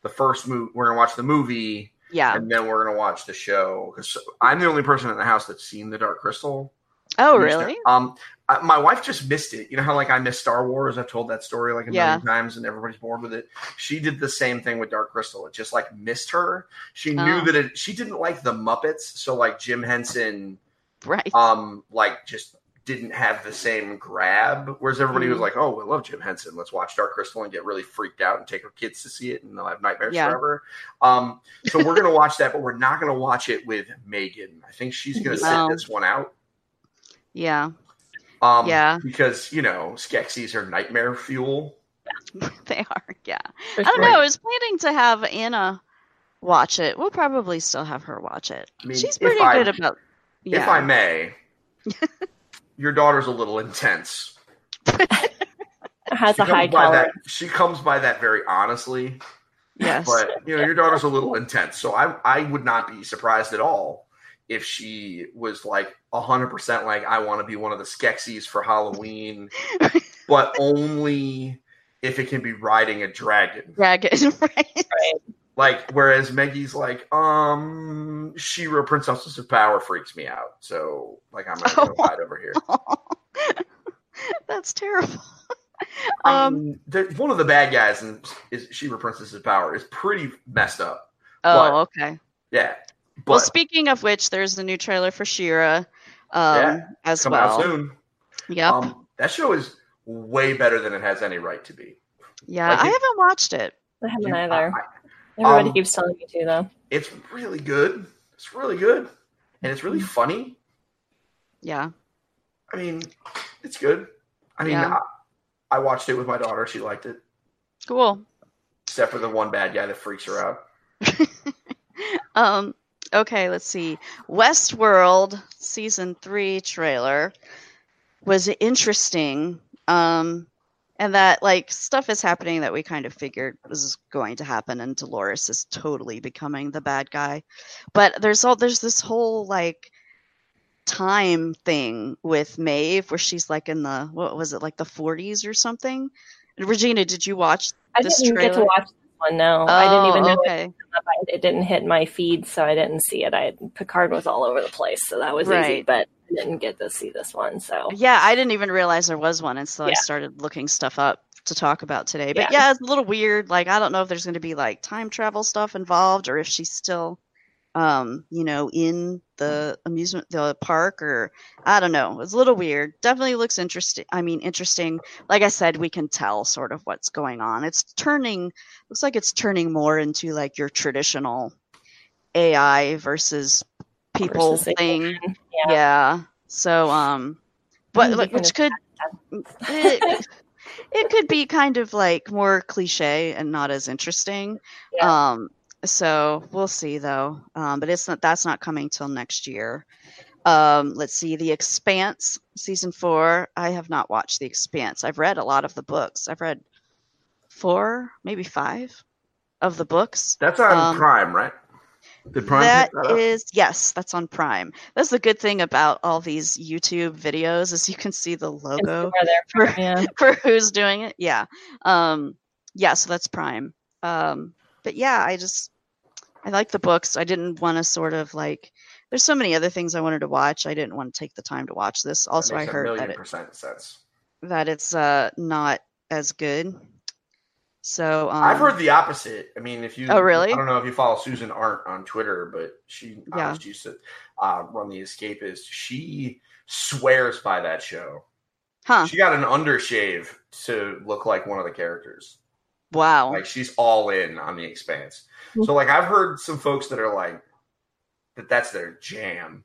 the first movie. We're gonna watch the movie. Yeah. And then we're gonna watch the show because I'm the only person in the house that's seen The Dark Crystal. Oh, really? Um, I, my wife just missed it. You know how like I missed Star Wars? I've told that story like a yeah. million times, and everybody's bored with it. She did the same thing with Dark Crystal. It just like missed her. She oh. knew that it. She didn't like the Muppets, so like Jim Henson, right? Um, like just didn't have the same grab. Whereas everybody mm. was like, "Oh, we love Jim Henson. Let's watch Dark Crystal and get really freaked out and take our kids to see it, and they'll have nightmares yeah. forever." Um, so we're gonna watch that, but we're not gonna watch it with Megan. I think she's gonna sit um. this one out. Yeah. Um, yeah. Because, you know, Skeksis are nightmare fuel. They are, yeah. I don't know. I was planning to have Anna watch it. We'll probably still have her watch it. I mean, she's pretty I, good about yeah. If I may, your daughter's a little intense. Has she a high tolerance. That, she comes by that very honestly. Yes. But, you know, your daughter's a little intense. So I, I would not be surprised at all if she was like one hundred percent like, I want to be one of the Skeksis for Halloween, but only if it can be riding a dragon. Dragon, right. Like, whereas Maggie's like, um, She-Ra, Princesses of Power freaks me out. So, like, I'm going to oh. go hide over here. That's terrible. Um, um One of the bad guys in is She-Ra, Princesses of Power is pretty messed up. Oh, but, okay. Yeah. But, well, speaking of which, there's the new trailer for She-Ra um, yeah, as come well. Out soon. Yep. Um, that show is way better than it has any right to be. Yeah, like I it, haven't watched it. I haven't you, either. I, Everybody um, keeps telling me to, though. It's really good. It's really good. And it's really funny. Yeah. I mean, it's good. I mean, yeah. I, I watched it with my daughter. She liked it. Cool. Except for the one bad guy that freaks her out. um. Okay, let's see. Westworld season three trailer was interesting. Um, and that like stuff is happening that we kind of figured was going to happen, and Dolores is totally becoming the bad guy. But there's all there's this whole like time thing with Maeve where she's like in the what was it, like the forties or something? Regina, did you watch I this didn't trailer? Get to watch- One, no, oh, I didn't even know okay. it. It didn't hit my feed, so I didn't see it. I Picard was all over the place, so that was right. easy. But I didn't get to see this one. So yeah, I didn't even realize there was one until yeah. I started looking stuff up to talk about today. But yeah, yeah it's a little weird. Like, I don't know if there's going to be like time travel stuff involved, or if she's still, um, you know, in the amusement, the park, or I don't know. It's a little weird. Definitely looks interesting. I mean, interesting. Like I said, we can tell sort of what's going on. It's turning, looks like it's turning more into like your traditional A I versus people versus thing. Yeah. yeah. So, um, but like, which could, it, it could be kind of like more cliche and not as interesting. Yeah. Um, so we'll see though. Um, but it's not, that's not coming till next year. Um, let's see, The Expanse season four. I have not watched The Expanse. I've read a lot of the books. I've read four, maybe five of the books. That's on um, Prime, right? Did Prime that, that is yes, that's on Prime. That's the good thing about all these YouTube videos is you can see the logo for, yeah. for who's doing it. Yeah, um, yeah. So that's Prime. Um, but yeah, I just I like the books. I didn't want to sort of like. There's so many other things I wanted to watch. I didn't want to take the time to watch this. Also, that makes I heard a million that percent it, sense. that it's uh, not as good. So um, I've heard the opposite. I mean, if you, oh really? I don't know if you follow Susan Arndt on Twitter, but she yeah. uh, used to uh, run The Escapist. She swears by that show. Huh? She got an undershave to look like one of the characters. Wow! Like she's all in on The Expanse. So like I've heard some folks that are like that. That's their jam.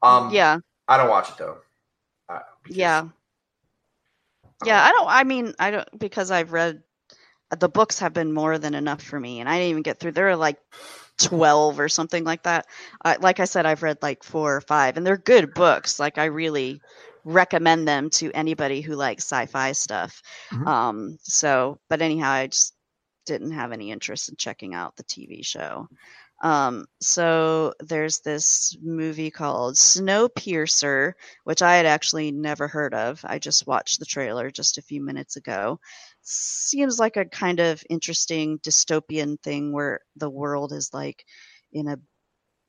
Um, yeah. I don't watch it though. Uh, yeah. Yeah, I don't. I mean, I don't because I've read. The books have been more than enough for me, and I didn't even get through. There are like twelve or something like that. Uh, like I said, I've read like four or five, and they're good books. Like I really recommend them to anybody who likes sci-fi stuff. Mm-hmm. Um, so, but anyhow, I just didn't have any interest in checking out the T V show. Um, so there's this movie called Snowpiercer, which I had actually never heard of. I just watched the trailer just a few minutes ago. Seems like a kind of interesting dystopian thing where the world is like in a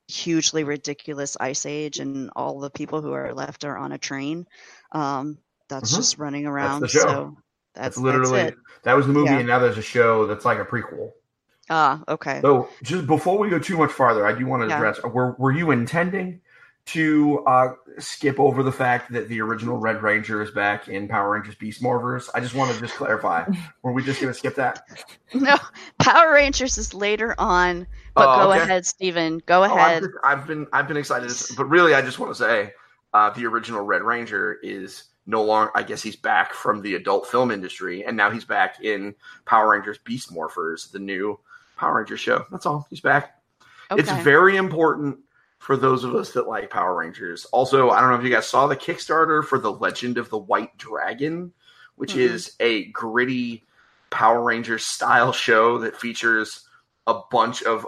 hugely ridiculous ice age and all the people who are left are on a train. Um, that's mm-hmm. just running around. That's the show. So that's, that's literally, that's that was the movie. Yeah. And now there's a show that's like a prequel. Ah, okay. So just before we go too much farther, I do want to address, yeah. were, were you intending to uh, skip over the fact that the original Red Ranger is back in Power Rangers Beast Morphers? I just want to just clarify. Were we just going to skip that? No, Power Rangers is later on, but oh, go okay. ahead, Steven. Go ahead. Oh, I've, I've been I've been excited. But really, I just want to say uh, the original Red Ranger is no longer, I guess he's back from the adult film industry, and now he's back in Power Rangers Beast Morphers, the new Power Ranger show. That's all. He's back. Okay. It's very important for those of us that like Power Rangers. Also, I don't know if you guys saw the Kickstarter for The Legend of the White Dragon, which mm-hmm. is a gritty Power Rangers style show that features a bunch of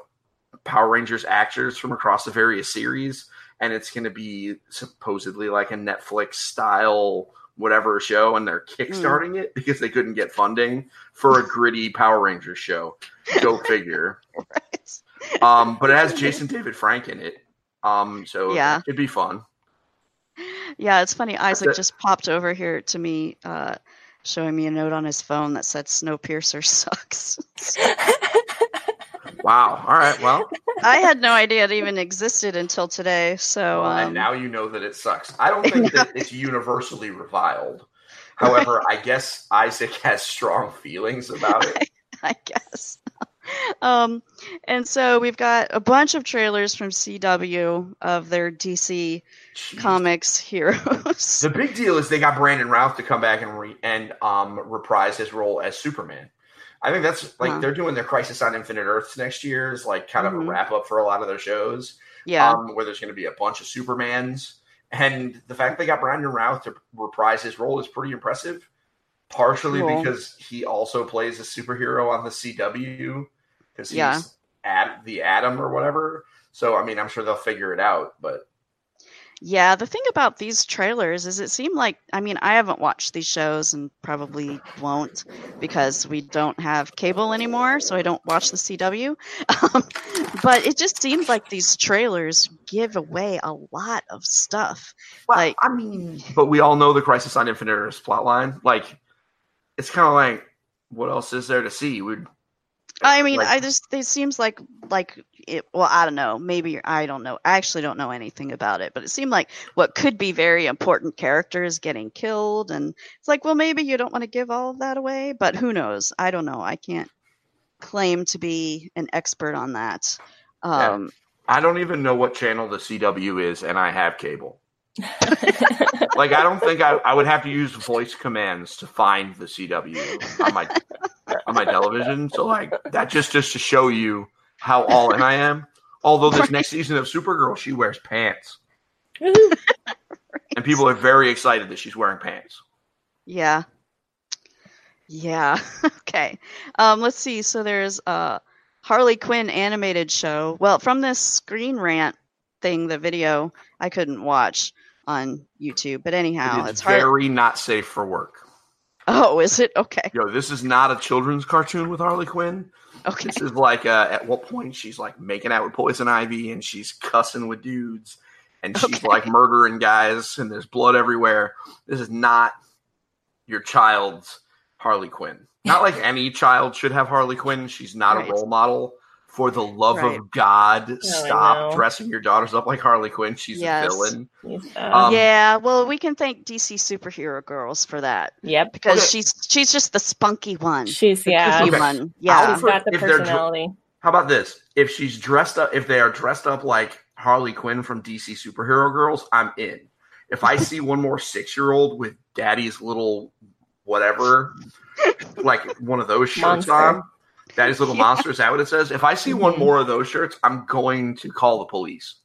Power Rangers actors from across the various series. And it's going to be supposedly like a Netflix style whatever show, and they're kickstarting mm. it because they couldn't get funding for a gritty Power Rangers show. Go figure. Right. Um, but it has Jason David Frank in it, um, so yeah. it could be fun. Yeah, it's funny. Isaac That's just it. popped over here to me, uh, showing me a note on his phone that said Snowpiercer sucks. Wow. All right. Well, I had no idea it even existed until today. So, um... and now you know that it sucks. I don't think that it's universally reviled. However, I guess Isaac has strong feelings about it. I, I guess. Um, and so we've got a bunch of trailers from C W of their D C Jeez. Comics heroes. The big deal is they got Brandon Routh to come back and re- and um reprise his role as Superman. I think that's like huh. they're doing their Crisis on Infinite Earths next year is like kind of mm-hmm. a wrap up for a lot of their shows. Yeah. Um, where there's going to be a bunch of Supermans. And the fact they got Brandon Routh to reprise his role is pretty impressive. Partially cool. because he also plays a superhero on the C W because he's yeah. at the Atom or whatever. So, I mean, I'm sure they'll figure it out, but. Yeah, the thing about these trailers is it seemed like, I mean, I haven't watched these shows and probably won't because we don't have cable anymore, so I don't watch the C W. Um, but it just seems like these trailers give away a lot of stuff. Well, like, I mean, but we all know the Crisis on Infinite Earths plotline. Like, it's kind of like, what else is there to see? We'd, I mean, like, I just it seems like like it. Well, I don't know. Maybe I don't know. I actually don't know anything about it, but it seemed like what could be very important characters getting killed, and it's like, well, maybe you don't want to give all of that away, but who knows? I don't know. I can't claim to be an expert on that. Um, yeah. I don't even know what channel the C W is, and I have cable. Like, I don't think I, I would have to use voice commands to find the C W on my on my television. So, like, that just, just to show you how all in I am. Although this right. next season of Supergirl, she wears pants. Right. And people are very excited that she's wearing pants. Yeah. Yeah. Okay. Um, let's see. So there's uh, Harley Quinn animated show. Well, from this Screen Rant thing, the video I couldn't watch on YouTube, but anyhow, it's, it's hard. Very not safe for work. Oh, is it? Okay. Yo, this is not a children's cartoon with Harley Quinn. Okay. This is like uh, at what point she's like making out with Poison Ivy and she's cussing with dudes and she's okay. like murdering guys and there's blood everywhere. This is not your child's Harley Quinn. Not like any child should have Harley Quinn. She's not right. a role model. For the love right. of God, oh, stop dressing your daughters up like Harley Quinn. She's yes. a villain. Um, yeah, well, we can thank D C Superhero Girls for that. Yep. Because okay. she's she's just the spunky one. She's the yeah. Okay. one. Yeah. She's got the personality. How about this? If she's dressed up, if they are dressed up like Harley Quinn from D C Superhero Girls, I'm in. If I see one more six-year-old with daddy's little whatever, like one of those shirts Monster. on, Daddy's Little yeah. Monster, is that what it says? If I see one more of those shirts, I'm going to call the police.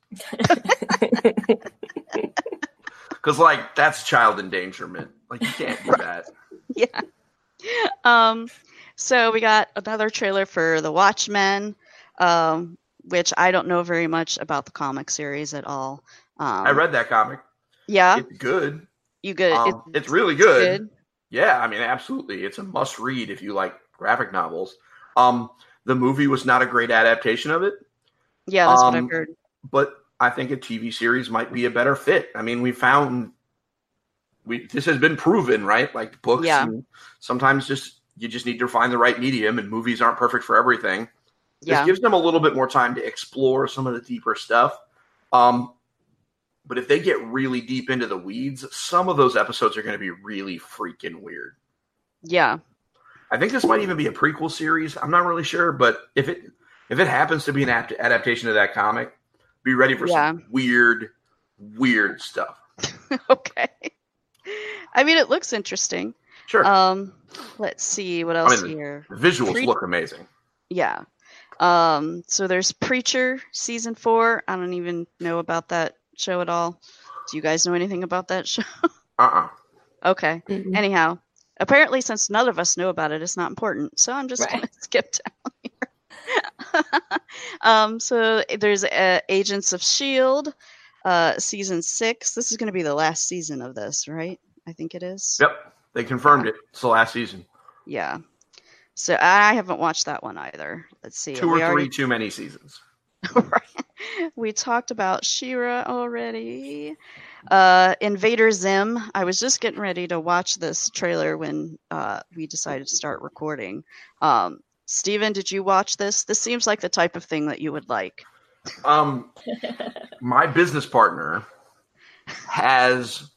Because, like, that's child endangerment. Like, you can't do that. Yeah. Um. So we got another trailer for The Watchmen, um, which I don't know very much about the comic series at all. Um, I read that comic. Yeah. It's good. You good? Um, it's, it's really good. It's good. Yeah, I mean, absolutely. It's a must-read if you like graphic novels. Um, the movie was not a great adaptation of it. Yeah, that's um, what I've heard. But I think a T V series might be a better fit. I mean, we found we this has been proven, right? Like books. Yeah. And sometimes just you just need to find the right medium, and movies aren't perfect for everything. Yeah. This gives them a little bit more time to explore some of the deeper stuff. Um, but if they get really deep into the weeds, some of those episodes are going to be really freaking weird. Yeah. I think this might even be a prequel series. I'm not really sure, but if it if it happens to be an apt adaptation of that comic, be ready for yeah. some weird, weird stuff. Okay. I mean, it looks interesting. Sure. Um, let's see what else I mean, here. The visuals Pre- look amazing. Yeah. Um, so there's Preacher season four. I don't even know about that show at all. Do you guys know anything about that show? Uh-uh. Okay. Mm-hmm. Anyhow. Apparently, since none of us know about it, it's not important. So I'm just right. going to skip down here. um, so there's uh, Agents of S H I E L D, uh, season six. This is going to be the last season of this, right? I think it is. Yep. They confirmed yeah. it. It's the last season. Yeah. So I haven't watched that one either. Let's see. Two or we three already... too many seasons. We talked about She-Ra already. Uh, Invader Zim. I was just getting ready to watch this trailer when uh, we decided to start recording. Um, Steven, did you watch this? This seems like the type of thing that you would like. Um, my business partner has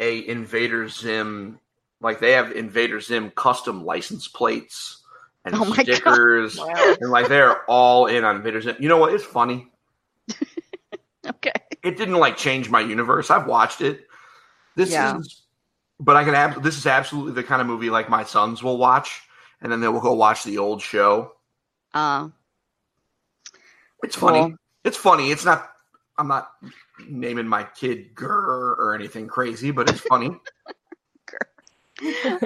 a Invader Zim. Like they have Invader Zim custom license plates and oh stickers, wow. and like they're all in on Invader Zim. You know what? It's funny. Okay. It didn't like change my universe. I've watched it. This yeah. is, but I can. Ab- this is absolutely the kind of movie like my sons will watch, and then they will go watch the old show. Uh, it's cool. funny. It's funny. It's not. I'm not naming my kid Gurr or anything crazy, but it's funny.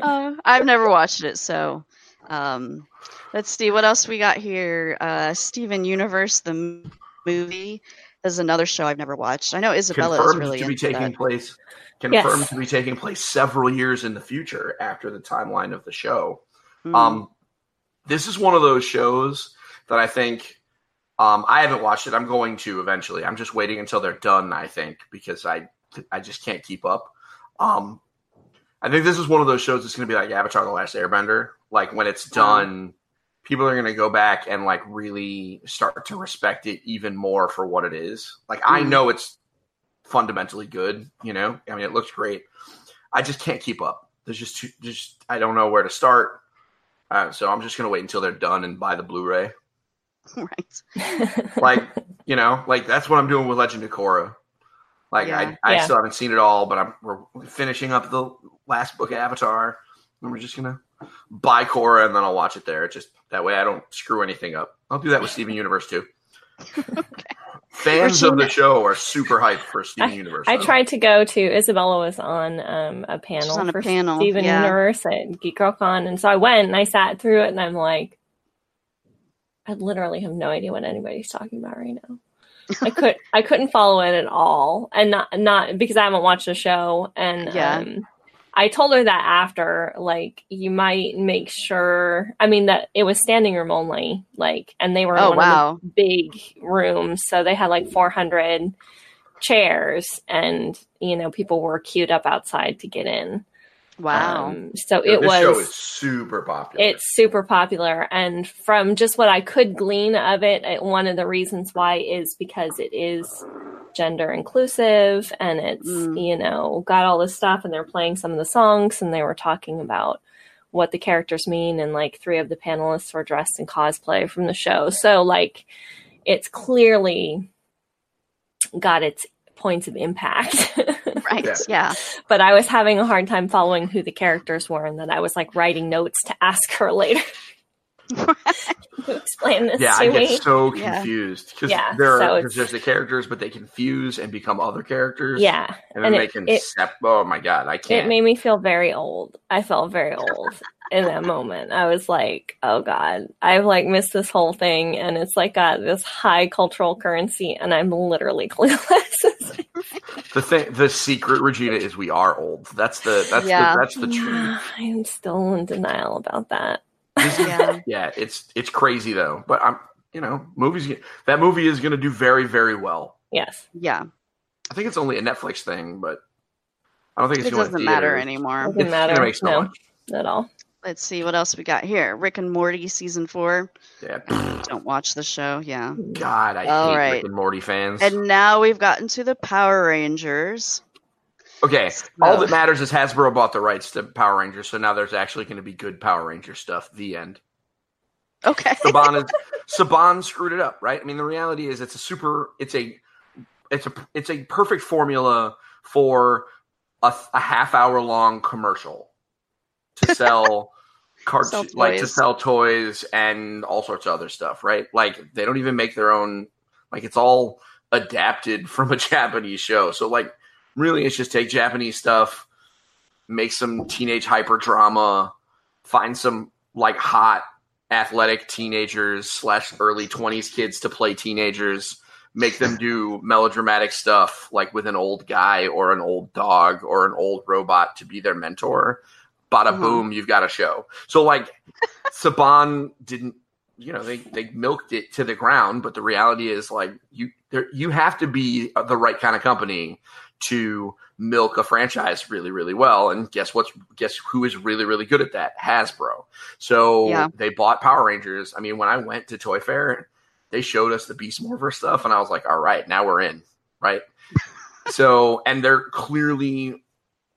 uh, I've never watched it, so um, let's see what else we got here. Uh, Steven Universe, the movie. This is another show I've never watched. I know Isabella confirmed is really to be into taking that. place. Confirmed yes. to be taking place several years in the future after the timeline of the show. Mm. Um, this is one of those shows that I think um, I haven't watched it. I'm going to eventually. I'm just waiting until they're done. I think because I I just can't keep up. Um, I think this is one of those shows that's going to be like Avatar: The Last Airbender, like when it's done, people are going to go back and like really start to respect it even more for what it is. Like, I know it's fundamentally good, you know, I mean, it looks great. I just can't keep up. There's just, too, just, I don't know where to start. Uh, so I'm just going to wait until they're done and buy the Blu-ray. Right. Like, you know, like that's what I'm doing with Legend of Korra. Like yeah. I, I yeah. still haven't seen it all, but I'm we're finishing up the last book of Avatar, and we're just gonna buy Korra and then I'll watch it there. Just that way I don't screw anything up. I'll do that with Steven Universe too. Okay. Fans of the show are super hyped for Steven I, Universe. I tried to go to Isabella was on um, a panel She's on a for panel. Steven yeah. Universe at Geek Girl Con, and so I went and I sat through it, and I'm like, I literally have no idea what anybody's talking about right now. I could I couldn't follow it at all, and not not because I haven't watched the show. And yeah. um, I told her that after, like, you might make sure. I mean, that it was standing room only, like, and they were oh, in one wow. of the big rooms, so they had like four hundred chairs, and you know, people were queued up outside to get in. Wow. Um, so it this was show is super popular. It's super popular. And from just what I could glean of it, it, one of the reasons why is because it is gender inclusive, and it's, mm. you know, got all this stuff, and they're playing some of the songs, and they were talking about what the characters mean. And like three of the panelists were dressed in cosplay from the show. So like, it's clearly got its points of impact. Right. Yeah. yeah. But I was having a hard time following who the characters were, and then I was like writing notes to ask her later to explain this yeah, to me. Yeah, I get so confused because yeah. yeah, there so are there's the characters, but they confuse and become other characters. Yeah. And then and they it, can it, sep- oh my God, I can't. It made me feel very old. I felt very old in that moment. I was like, oh God, I've like missed this whole thing, and it's like got this high cultural currency, and I'm literally clueless. The thing, the secret, Regina, is we are old. That's the that's yeah. the that's the truth. Yeah, I'm still in denial about that. yeah. yeah, it's it's crazy though. But I'm, you know, movies. That movie is going to do very, very well. Yes. Yeah. I think it's only a Netflix thing, but I don't think it's. It going doesn't to matter anymore. Doesn't it matter. Anyway, so no, much. Not at all. Let's see what else we got here. Rick and Morty season four. Yeah. Don't watch the show. Yeah. God, I All hate right. Rick and Morty fans. And now we've gotten to the Power Rangers. Okay. So. All that matters is Hasbro bought the rights to Power Rangers, so now there's actually going to be good Power Ranger stuff. The end. Okay. Saban, is, Saban screwed it up, right? I mean, the reality is it's a super. It's a. It's a. It's a perfect formula for a, a half hour long commercial. To sell cards, like to sell toys and all sorts of other stuff, right? Like they don't even make their own. Like it's all adapted from a Japanese show. So like, really, it's just take Japanese stuff, make some teenage hyper drama, find some like hot athletic teenagers slash early twenties kids to play teenagers, make them do melodramatic stuff like with an old guy or an old dog or an old robot to be their mentor. Bada boom, mm-hmm. You've got a show. So, like, Saban didn't, you know, they, they milked it to the ground. But the reality is, like, you there, you have to be the right kind of company to milk a franchise really, really well. And guess what's guess who is really, really good at that? Hasbro. So yeah. They bought Power Rangers. I mean, when I went to Toy Fair, they showed us the Beast Morpher stuff, and I was like, all right, now we're in, right? So, and they're clearly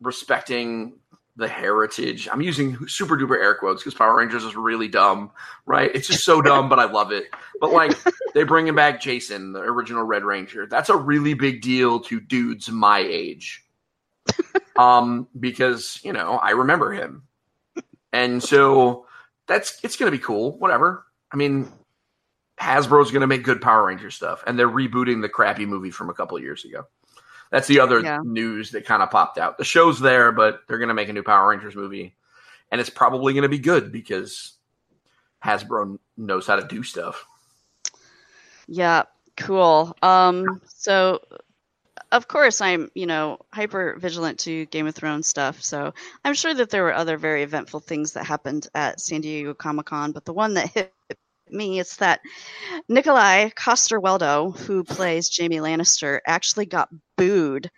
respecting the heritage. I'm using super duper air quotes because Power Rangers is really dumb, right? It's just so dumb, but I love it. But like they're bringing back Jason, the original Red Ranger. That's a really big deal to dudes my age, um, because you know I remember him, and so that's it's gonna be cool. Whatever. I mean, Hasbro's gonna make good Power Ranger stuff, and they're rebooting the crappy movie from a couple of years ago. That's the other yeah. news that kind of popped out. The show's there, but they're going to make a new Power Rangers movie. And it's probably going to be good because Hasbro knows how to do stuff. Yeah, cool. Um, so, of course, I'm, you know, hyper vigilant to Game of Thrones stuff. So I'm sure that there were other very eventful things that happened at San Diego Comic-Con. But the one that hit me it's that Nikolai Coster-Waldau, who plays Jaime Lannister, actually got booed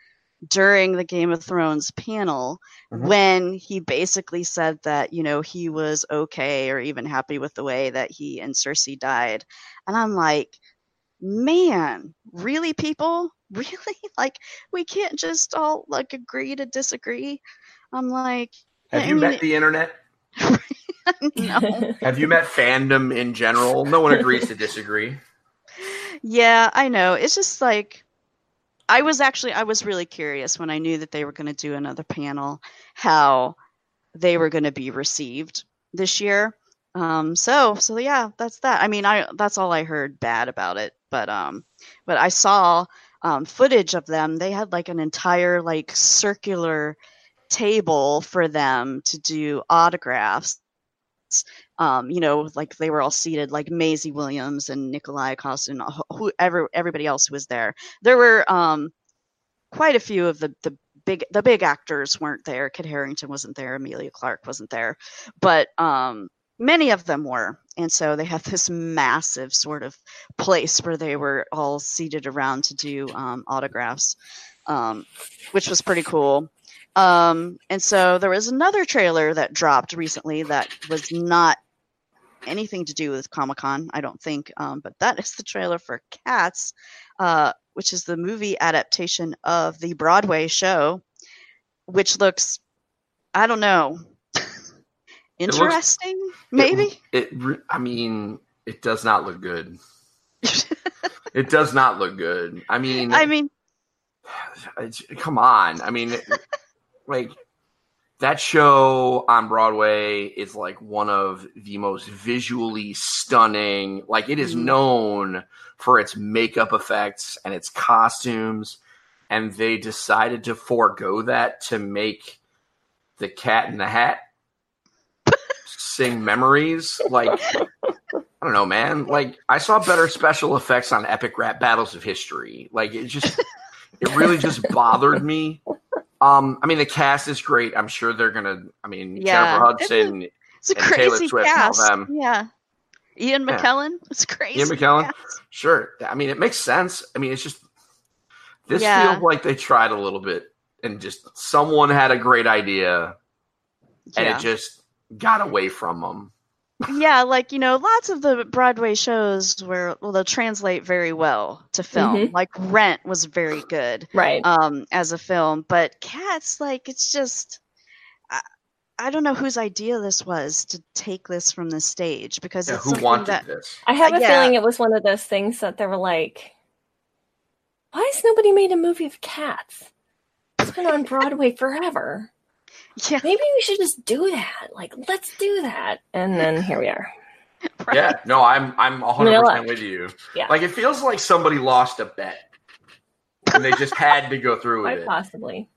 during the Game of Thrones panel mm-hmm. when he basically said that, you know, he was okay or even happy with the way that he and Cersei died. And I'm like, man, really, people? Really? Like, we can't just all, like, agree to disagree. I'm like... Have I you mean, met the internet? No. Have you met fandom in general? No one agrees to disagree. Yeah, I know. It's just like... I was actually, I was really curious when I knew that they were going to do another panel, how they were going to be received this year. Um, so, so yeah, that's that. I mean, I, that's all I heard bad about it, but, um, but I saw, um, footage of them. They had like an entire, like, circular table for them to do autographs. Um, you know, like they were all seated, like Maisie Williams and Nikolai Costa and whoever, everybody else was there. There were um, quite a few of the, the big the big actors weren't there. Kit Harington wasn't there. Emilia Clarke wasn't there, but um, many of them were. And so they had this massive sort of place where they were all seated around to do um, autographs, um, which was pretty cool. Um, and so there was another trailer that dropped recently that was not anything to do with Comic-Con, I don't think. Um, but that is the trailer for Cats, uh, which is the movie adaptation of the Broadway show, which looks, I don't know, interesting, it looks, maybe? It, it, I mean, it does not look good. It does not look good. I mean, I mean, come on. I mean, like, that show on Broadway is, like, one of the most visually stunning. Like, it is known for its makeup effects and its costumes, and they decided to forego that to make the Cat in the Hat sing Memories. Like, I don't know, man. Like, I saw better special effects on Epic Rap Battles of History. Like, it just, it really just bothered me. Um, I mean, the cast is great. I'm sure they're gonna. I mean, yeah. Jennifer Hudson, it's a, it's a and crazy Taylor Swift, cast. And all them. Yeah, Ian McKellen. Yeah. It's crazy. Ian McKellen. Cast. Sure. I mean, it makes sense. I mean, it's just this yeah. feels like they tried a little bit, and just someone had a great idea, and yeah. it just got away from them. Yeah, like, you know, lots of the Broadway shows where well, they'll translate very well to film. Mm-hmm. Like, Rent was very good, right? Um, as a film, but Cats, like, it's just, I, I don't know whose idea this was to take this from the stage because yeah, it's who wanted that, this? I have a yeah. feeling it was one of those things that they were like, "Why has nobody made a movie of Cats? It's been on Broadway forever." Yeah. Maybe we should just do that. Like, let's do that. And then here we are. Right? Yeah. No, I'm I'm one hundred percent with you. Yeah. Like, it feels like somebody lost a bet. And they just had to go through with Quite it. Possibly.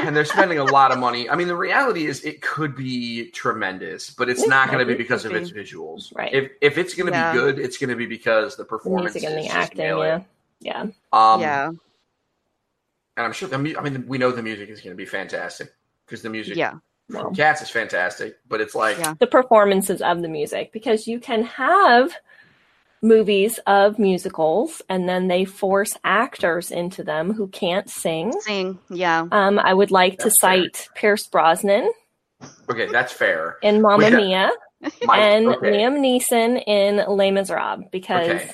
And they're spending a lot of money. I mean, the reality is it could be tremendous, but it's, it's not going to be because of its visuals. Right. If if it's going to yeah. be good, it's going to be because the performance Music and the is acting, yeah. Yeah. Um, yeah. And I'm sure, the, I mean, we know the music is going to be fantastic. Because the music yeah. from Cats is fantastic, but it's like... Yeah. The performances of the music, because you can have movies of musicals, and then they force actors into them who can't sing. Sing, yeah. Um, I would like that's to cite fair. Pierce Brosnan. Okay, that's fair. In Mamma Mia, My, and okay. Liam Neeson in Les Miserables, because okay.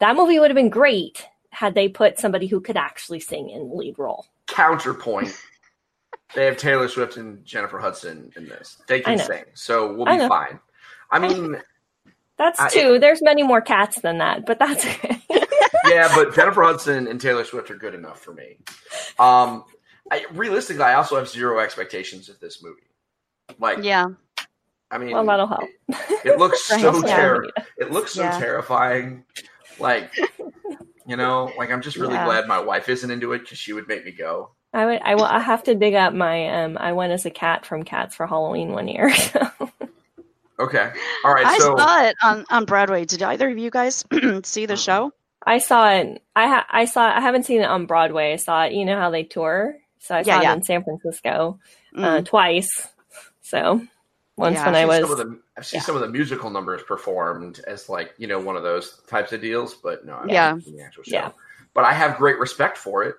that movie would have been great had they put somebody who could actually sing in the lead role. Counterpoint. They have Taylor Swift and Jennifer Hudson in this. They can sing, so we'll be I fine. I mean... That's I, two. There's many more Cats than that, but that's okay. Yeah, but Jennifer Hudson and Taylor Swift are good enough for me. Um, I, realistically, I also have zero expectations of this movie. Like, yeah. I mean... Well, that'll help. It, it looks so yeah, terrible. It looks so yeah. terrifying. Like, you know, like, I'm just really yeah. glad my wife isn't into it, because she would make me go. I would. I will. I have to dig up my. Um, I went as a cat from Cats for Halloween one year. So. Okay. All right. I so. saw it on, on Broadway. Did either of you guys see the show? I saw it. I ha- I saw. It, I haven't seen it on Broadway. I saw it. You know how they tour, so I yeah, saw yeah. it in San Francisco uh, mm-hmm. twice. So once yeah, when I was. The, I've seen yeah. some of the musical numbers performed as, like, you know, one of those types of deals, but no, I haven't yeah. seen the actual show. Yeah. But I have great respect for it.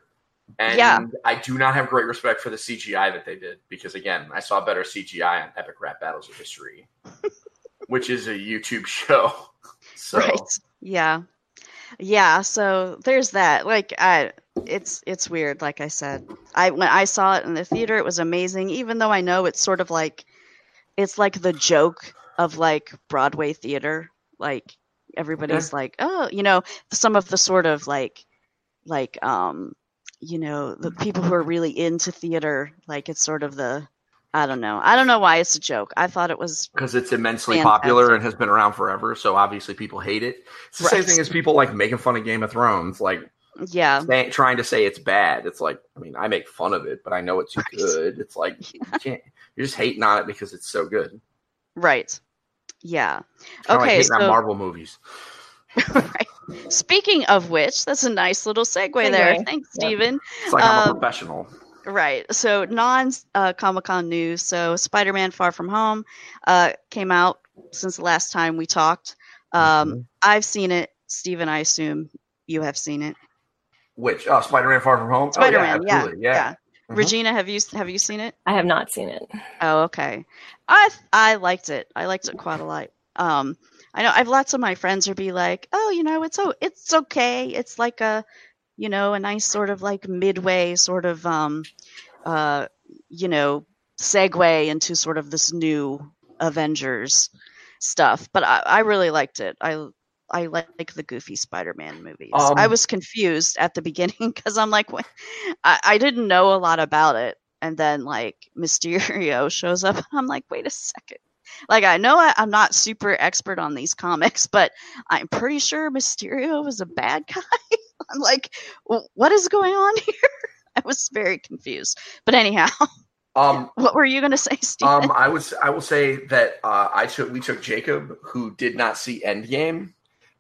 And yeah. I do not have great respect for the C G I that they did, because again, I saw better C G I on Epic Rap Battles of History, which is a YouTube show. So. Right. Yeah. Yeah. So there's that. Like, I, it's, it's weird. Like I said, I, when I saw it in the theater, it was amazing, even though I know it's sort of like, it's like the joke of like Broadway theater. Like everybody's yeah. like, oh, you know, some of the sort of like, like, um, you know, the people who are really into theater, like it's sort of the, I don't know. I don't know why it's a joke. I thought it was because it's immensely fantastic. Popular and has been around forever. So obviously people hate it. It's the right. same thing as people like making fun of Game of Thrones, like yeah, say, trying to say it's bad. It's like, I mean, I make fun of it, but I know it's right. good. It's like, yeah. you can't, you're just hating on it because it's so good. Right. Yeah. It's okay. Like hating so... on Marvel movies. Right. Speaking of which, that's a nice little segue anyway. There. Thanks, Steven. Yeah. It's like I'm um, a professional. Right. So non uh, Comic-Con news. So Spider-Man Far From Home uh, came out since the last time we talked. Um, mm-hmm. I've seen it. Steven, I assume you have seen it. Which? Oh, Spider-Man Far From Home? Spider-Man, oh, yeah, absolutely. yeah. yeah. yeah. Mm-hmm. Regina, have you have you seen it? I have not seen it. Oh, okay. I I liked it. I liked it quite a lot. Um, I know I've lots of my friends who be like, oh, you know, it's oh, it's okay. It's like a, you know, a nice sort of like midway sort of, um, uh, you know, segue into sort of this new Avengers stuff. But I, I really liked it. I I like the goofy Spider-Man movies. Um, I was confused at the beginning because I'm like, I, I didn't know a lot about it. And then like Mysterio shows up. And I'm like, wait a second. Like, I know I, I'm not super expert on these comics, but I'm pretty sure Mysterio was a bad guy. I'm like, well, what is going on here? I was very confused. But anyhow, um, what were you going to say, Steve? Um, I was, I will say that uh, I took we took Jacob, who did not see Endgame.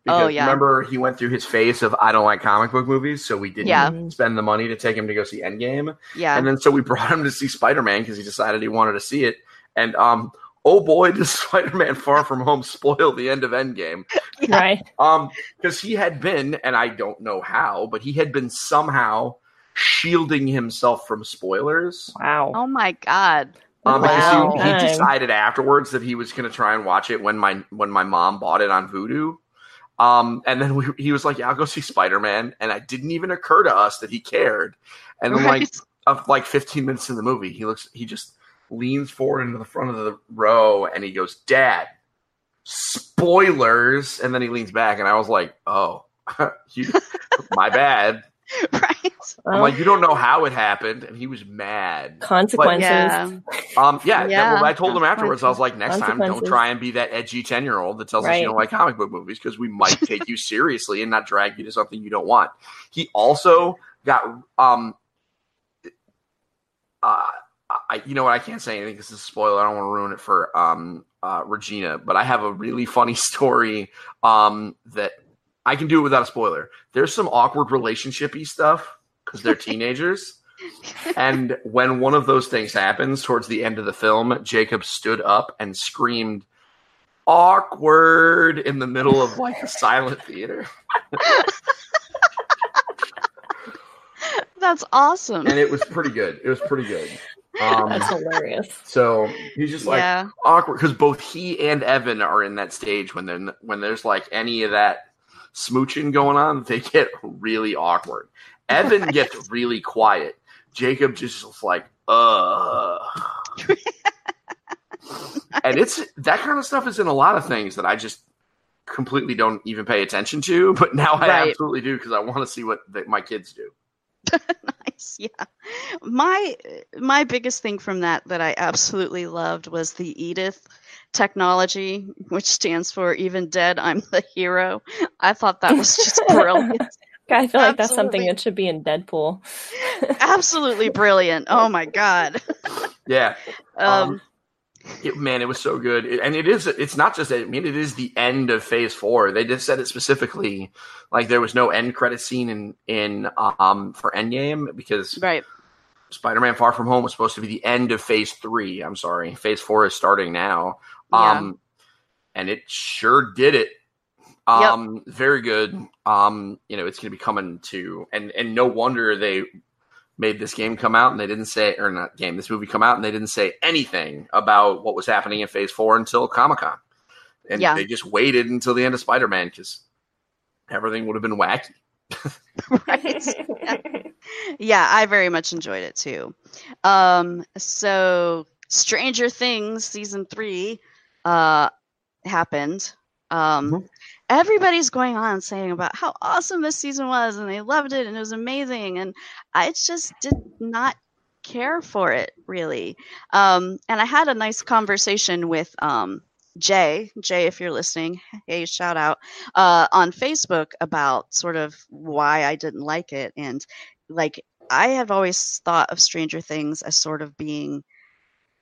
Because oh, yeah. remember, he went through his phase of, I don't like comic book movies, so we didn't yeah. spend the money to take him to go see Endgame. Yeah. And then so we brought him to see Spider-Man because he decided he wanted to see it. And um. oh boy, does Spider-Man Far From Home spoil the end of Endgame. Right. Um, because he had been, and I don't know how, but he had been somehow shielding himself from spoilers. Wow. Oh my God. Um, wow. Because he, he decided afterwards that he was going to try and watch it when my when my mom bought it on Vudu. Um, and then we, he was like, yeah, I'll go see Spider-Man. And it didn't even occur to us that he cared. And then right. like, uh, like fifteen minutes in the movie, he looks, he just... leans forward into the front of the row and he goes, Dad, spoilers. And then he leans back and I was like, oh, you, my bad. Right. I'm um, like, you don't know how it happened. And he was mad. Consequences. But, yeah. Um, yeah. yeah. That, well, I told him afterwards, I was like, next time, don't try and be that edgy ten-year-old that tells right. us you don't like comic book movies, because we might take you seriously and not drag you to something you don't want. He also got, um, uh, I, you know what? I can't say anything because it's a spoiler. I don't want to ruin it for um, uh, Regina, but I have a really funny story um, that I can do it without a spoiler. There's some awkward relationship-y stuff because they're teenagers. And when one of those things happens towards the end of the film, Jacob stood up and screamed, awkward, in the middle of like a silent theater. That's awesome. And it was pretty good. It was pretty good. Um, That's hilarious. So he's just like yeah. awkward because both he and Evan are in that stage when then when there's like any of that smooching going on, they get really awkward. Evan right. gets really quiet. Jacob just is like, uh, and it's that kind of stuff is in a lot of things that I just completely don't even pay attention to, but now right. I absolutely do because I want to see what the, my kids do. Nice, yeah. My my biggest thing from that that I absolutely loved was the Edith technology, which stands for Even Dead, I'm the Hero. I thought that was just brilliant. I feel like absolutely. That's something that should be in Deadpool. Absolutely brilliant. Oh my God. Yeah. Um, um, it, man, it was so good. It, and it is, it's not just, I mean, it is the end of phase four. They just said it specifically. Like there was no end credit scene in, in um for Endgame because right. Spider-Man Far From Home was supposed to be the end of phase three. I'm sorry. Phase four is starting now. Um yeah. And it sure did it. Um yep. Very good. Um, you know, it's gonna be coming to and and no wonder they made this game come out and they didn't say, or not game, this movie come out and they didn't say anything about what was happening in Phase four until Comic-Con. And yeah. they just waited until the end of Spider-Man because everything would have been wacky. Right. Yeah. Yeah, I very much enjoyed it too. Um, so Stranger Things Season three uh, happened. Um, mm-hmm. Everybody's going on saying about how awesome this season was and they loved it and it was amazing. And I just did not care for it really. Um, and I had a nice conversation with um, Jay, Jay, if you're listening, hey, shout out uh, on Facebook about sort of why I didn't like it. And like, I have always thought of Stranger Things as sort of being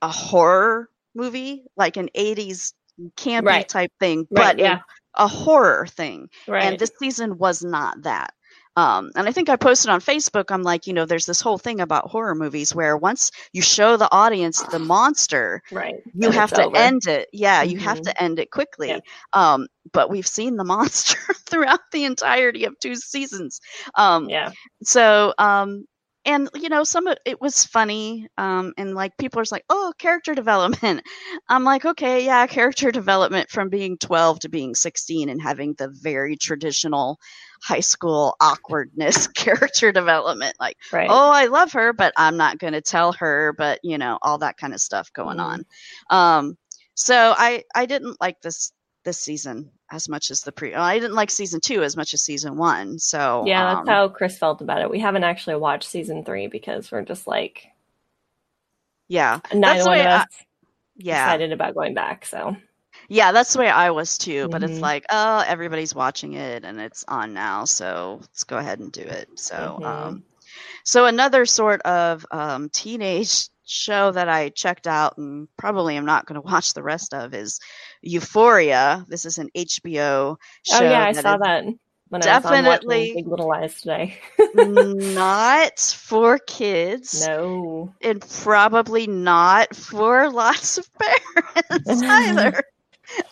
a horror movie, like an eighties campy right. type thing, right, but yeah. a horror thing. Right. And this season was not that. Um, and I think I posted on Facebook, I'm like, you know, there's this whole thing about horror movies where once you show the audience the monster, right. you and have to over. end it. Yeah, mm-hmm. you have to end it quickly. Yeah. Um, but we've seen the monster throughout the entirety of two seasons. Um, yeah. So, um, and, you know, some of it was funny. Um, and like people are just like, oh, character development. I'm like, okay, yeah, character development from being twelve to being sixteen and having the very traditional high school awkwardness character development, like right. oh, I love her, but I'm not going to tell her, but you know, all that kind of stuff going mm-hmm. on. Um, so I I didn't like this this season as much as the pre. I didn't like season two as much as season one. So yeah, that's um, how Chris felt about it. We haven't actually watched season three because we're just like, yeah, neither one of us yeah. decided about going back. So. Yeah, that's the way I was too, but mm-hmm. it's like, oh, everybody's watching it and it's on now, so let's go ahead and do it. So, mm-hmm. um, so another sort of um, teenage show that I checked out and probably am not going to watch the rest of is Euphoria. This is an H B O show. Oh yeah, I that saw that when definitely I was on watching Big Little Lies today. Not for kids. No. And probably not for lots of parents either.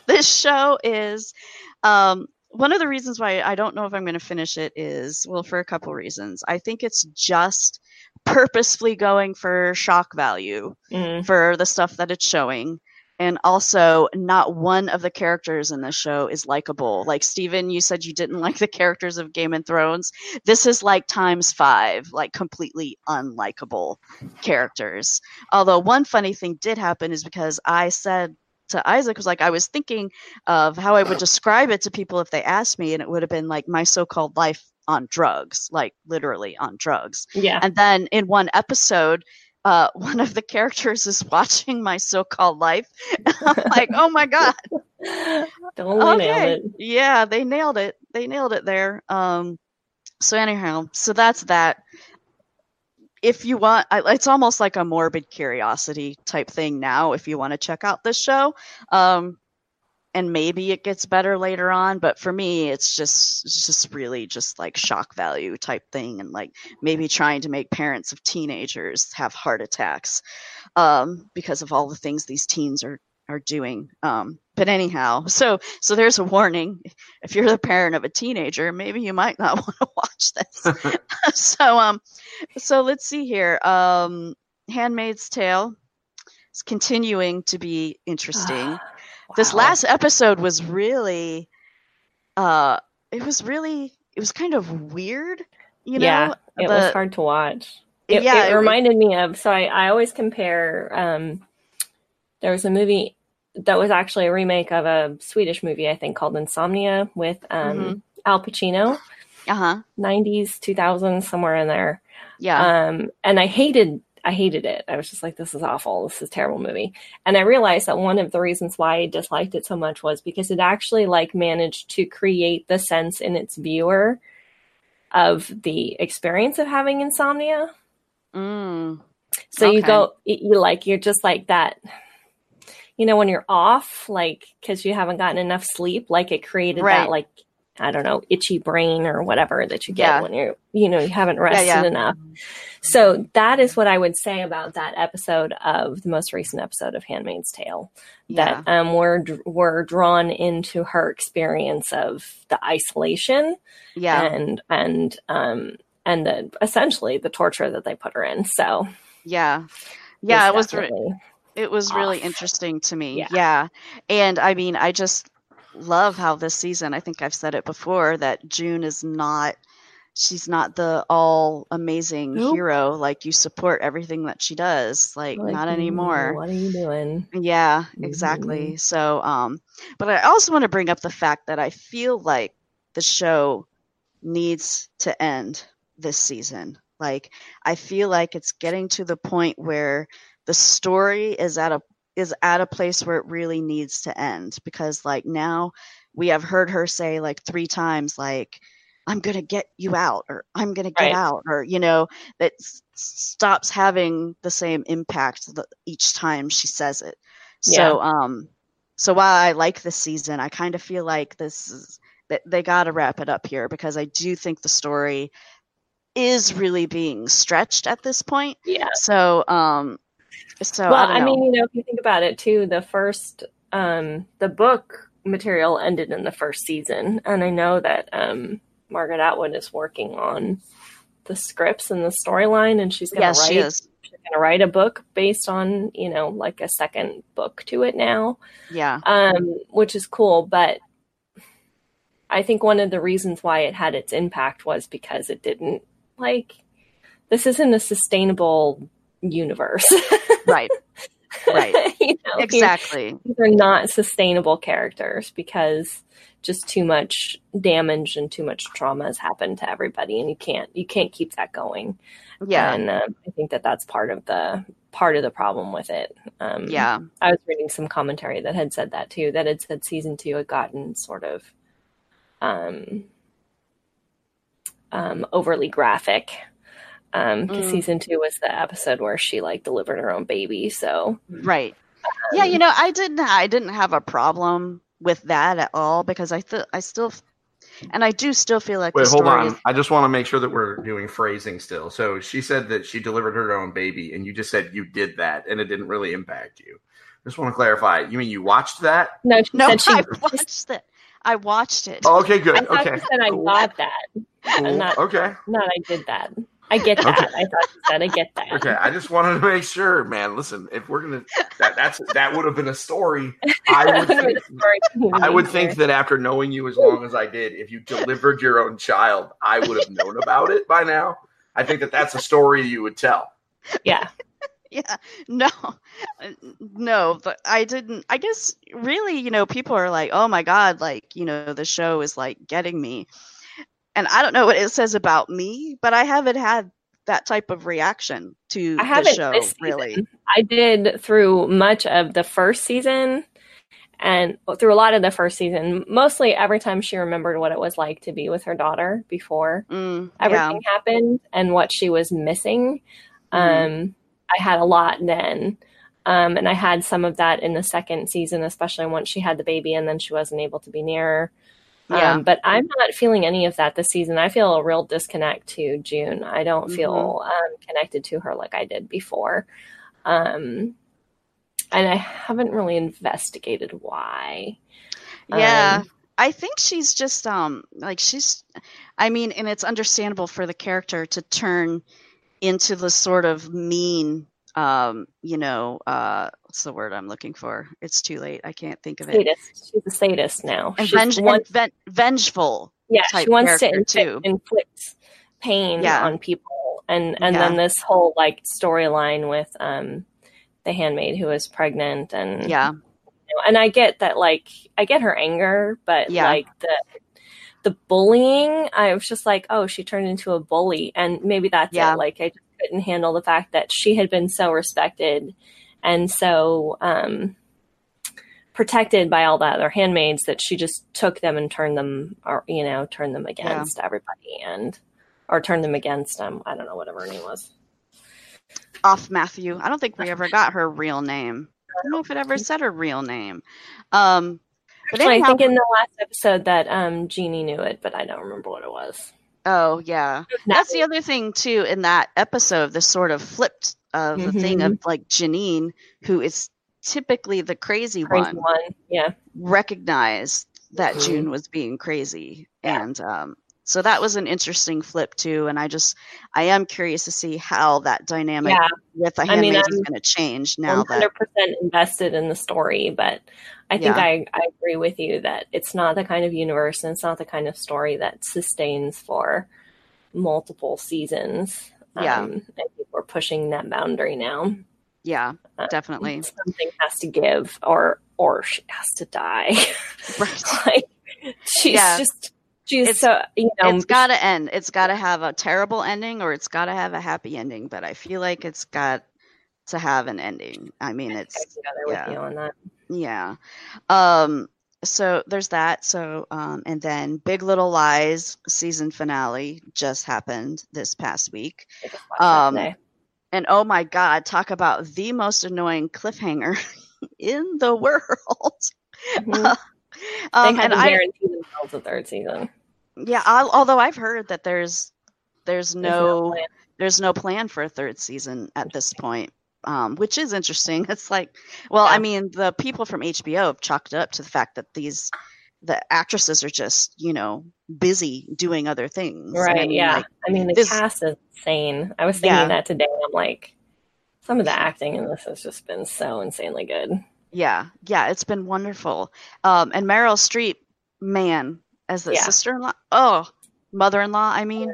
This show is um, one of the reasons why I don't know if I'm going to finish it is, well, for a couple reasons. I think it's just purposefully going for shock value mm. for the stuff that it's showing. And also, not one of the characters in this show is likable. Like, Steven, you said you didn't like the characters of Game of Thrones. This is like times five, like completely unlikable characters. Although one funny thing did happen is because I said, to Isaac was like, I was thinking of how I would describe it to people if they asked me, and it would have been like my so-called life on drugs, like literally on drugs. Yeah. And then in one episode, uh, one of the characters is watching my so-called life. And I'm like, oh my God. Totally okay. Nailed it. Yeah, they nailed it. They nailed it there. Um, so anyhow, so that's that. If you want, it's almost like a morbid curiosity type thing now if you want to check out this show. Um, and maybe it gets better later on. But for me, it's just it's just really just like shock value type thing. And like maybe trying to make parents of teenagers have heart attacks um, because of all the things these teens are are doing. Um, but anyhow, so so there's a warning. If you're the parent of a teenager, maybe you might not want to watch this. so um, so let's see here. Um, Handmaid's Tale is continuing to be interesting. Wow. This last episode was really, uh, it was really, it was kind of weird. You know, yeah, it the, was hard to watch. It, yeah, it, it reminded it, me of. So I, I always compare. Um, there was a movie that was actually a remake of a Swedish movie, I think, called Insomnia with um, mm-hmm. Al Pacino. Uh-huh. nineties, two thousands, somewhere in there. Yeah. Um, and I hated I hated it. I was just like, this is awful. This is a terrible movie. And I realized that one of the reasons why I disliked it so much was because it actually like managed to create the sense in its viewer of the experience of having insomnia. Mm. So okay. you go, you like, you're just like that. You know, when you're off, like, because you haven't gotten enough sleep, like it created right. that, like, I don't know, itchy brain or whatever that you get yeah. when you're, you know, you haven't rested yeah, yeah. enough. So that is what I would say about that episode of the most recent episode of Handmaid's Tale, that yeah. um, we're, we're drawn into her experience of the isolation yeah. and, and um, and the, essentially the torture that they put her in. So yeah, yeah, it was re- it was off. really interesting to me. Yeah. yeah, and I mean, I just love how this season. I think I've said it before that June is not. She's not the all amazing nope. hero. Like you support everything that she does. Like, like not anymore. What are you doing? Yeah, exactly. Mm-hmm. So, um, but I also want to bring up the fact that I feel like the show needs to end this season. Like, I feel like it's getting to the point where the story is at a, is at a place where it really needs to end, because like now we have heard her say like three times, like, I'm going to get you out, or I'm going to get right. out, or, you know, that s- stops having the same impact the, each time she says it. Yeah. So, um, so while I like this season, I kind of feel like this is, that they got to wrap it up here, because I do think the story is really being stretched at this point. Yeah. So, um, so well, I, I mean, you know, if you think about it too, the first, um, the book material ended in the first season. And I know that, um, Margaret Atwood is working on the scripts and the storyline, and she's going yes, write, she is. she's going to write a book based on, you know, like a second book to it now. Yeah. Um, which is cool. But I think one of the reasons why it had its impact was because it didn't, like, this isn't a sustainable universe. Right. Right. You know, exactly. These are not sustainable characters, because just too much damage and too much trauma has happened to everybody, and you can't you can't keep that going. Yeah, and uh, I think that that's part of the part of the problem with it. Um, yeah, I was reading some commentary that had said that too. That had said season two had gotten sort of um, um, overly graphic. Um, cause mm. season two was the episode where she like delivered her own baby. So, right. Um, yeah. You know, I didn't, I didn't have a problem with that at all, because I th- I still, and I do still feel like, wait, the hold on. Is- I just want to make sure that we're doing phrasing still. So she said that she delivered her own baby, and you just said you did that and it didn't really impact you. I just want to clarify. You mean you watched that? No, she no, said she I watched it. I watched it. Oh, okay, good. I thought okay. you said I cool. got that. Cool. Not, okay. Not I did that. I get that. Okay. I thought you said I get that. Okay, I just wanted to make sure, man. Listen, if we're gonna, that, that's that would have been a story. I would, think, I would think that after knowing you as long as I did, if you delivered your own child, I would have known about it by now. I think that that's a story you would tell. Yeah, yeah. No, no, but I didn't. I guess really, you know, people are like, "Oh my God!" Like, you know, the show is like getting me. And I don't know what it says about me, but I haven't had that type of reaction to I the show, really. I did through much of the first season, and well, through a lot of the first season, mostly every time she remembered what it was like to be with her daughter before mm, everything yeah. happened and what she was missing. Mm-hmm. Um, I had a lot then. Um, and I had some of that in the second season, especially once she had the baby and then she wasn't able to be near her. Yeah. Um, but I'm not feeling any of that this season. I feel a real disconnect to June. I don't mm-hmm. feel um, connected to her like I did before. Um, and I haven't really investigated why. Yeah. Um, I think she's just um, like she's, I mean, and it's understandable for the character to turn into the sort of mean, um, you know, uh, what's the word I'm looking for? It's too late. I can't think of it. Sadist. She's a sadist now. And, venge- wants- and ven- vengeful. Yeah, type she wants to inf- inflict pain yeah. on people. And and yeah. then this whole like storyline with um the handmaid who is pregnant, and yeah, you know, and I get that, like I get her anger, but yeah. like the the bullying, I was just like, oh, she turned into a bully, and maybe that's yeah. it. Like I just couldn't handle the fact that she had been so respected. And so um, protected by all the other handmaids, that she just took them and turned them, or, you know, turned them against yeah. everybody, and or turned them against them. I don't know, whatever her name was. Off Matthew. I don't think we ever got her real name. I don't know if it ever said her real name. Um, but Actually, anyhow, I think in the last episode that um, Jeannie knew it, but I don't remember what it was. Oh, yeah. That's the other thing, too, in that episode, this sort of flipped of the mm-hmm. thing of like Janine, who is typically the crazy, crazy one, one, yeah, recognized that mm-hmm. June was being crazy, yeah. and um, So that was an interesting flip too, and I just I am curious to see how that dynamic yeah. with the handmaid I mean, is going to change now. one hundred percent that- invested in the story, but I think yeah. I, I agree with you that it's not the kind of universe and it's not the kind of story that sustains for multiple seasons. Yeah, um, I think we're pushing that boundary now. Yeah, um, definitely. Something has to give, or or she has to die. Right? Like she's yeah. just. She's it's, so, you know, it's got to end. It's got to have a terrible ending, or it's got to have a happy ending. But I feel like it's got to have an ending. I mean, it's I yeah. With you on that. yeah. Um, so there's that. So um, and then Big Little Lies season finale just happened this past week. Um, and oh my God, talk about the most annoying cliffhanger in the world. Mm-hmm. Uh, Um, they kind of guarantee themselves a third season. Yeah, I'll, although I've heard that there's there's no, there's no there's no plan for a third season at this point, um, which is interesting. It's like, well, yeah. I mean, the people from H B O have chalked it up to the fact that these the actresses are just you know busy doing other things, right? I mean, yeah, like, I mean the this, cast is insane. I was thinking yeah. that today. I'm like, some of the acting in this has just been so insanely good. Yeah, yeah, it's been wonderful. Um, and Meryl Streep, man, as the yeah. sister-in-law, oh, mother-in-law, I mean,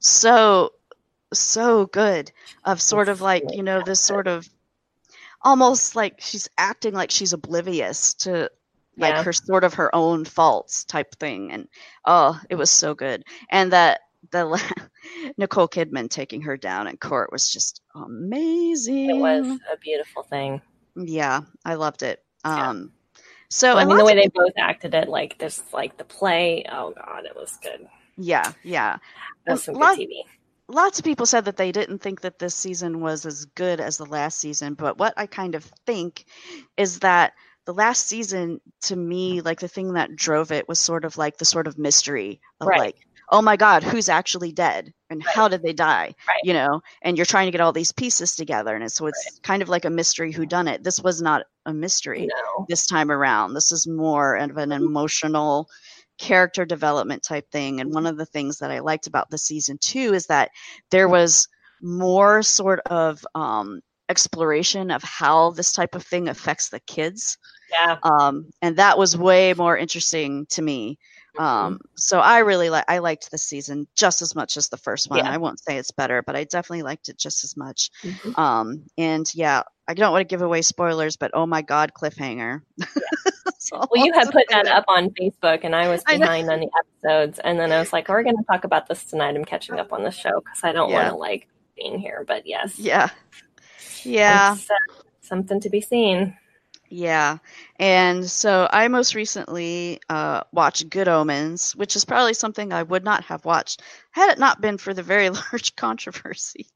so, so good of sort of like, you know, this sort of almost like she's acting like she's oblivious to like yeah. her sort of her own faults type thing. And oh, it was so good. And that the Nicole Kidman taking her down in court was just amazing. It was a beautiful thing. Yeah, I loved it. Um, yeah. So well, I mean, the way they both acted it, like this, like the play. Oh God, it was good. Yeah, yeah. That was some lot, good T V. Lots of people said that they didn't think that this season was as good as the last season, but what I kind of think is that the last season, to me, like the thing that drove it was sort of like the sort of mystery of right. like, oh my God, who's actually dead and right. how did they die? Right. You know, and you're trying to get all these pieces together. And it's, so it's right. kind of like a mystery whodunit. This was not a mystery no. this time around. This is more of an emotional character development type thing. And one of the things that I liked about the season two is that there was more sort of um, exploration of how this type of thing affects the kids. Yeah. Um, and that was way more interesting to me. Um, so I really like, I liked this season just as much as the first one. Yeah. I won't say it's better, but I definitely liked it just as much. Mm-hmm. Um, and yeah, I don't want to give away spoilers, but oh my God, cliffhanger. Yeah. Well, you had put that up on Facebook and I was behind I on the episodes. And then I was like, we're going to talk about this tonight. I'm catching up on the show cause I don't yeah. want to like being here, but yes. Yeah. Yeah. It's, uh, something to be seen. Yeah, and so I most recently uh, watched Good Omens, which is probably something I would not have watched had it not been for the very large controversy,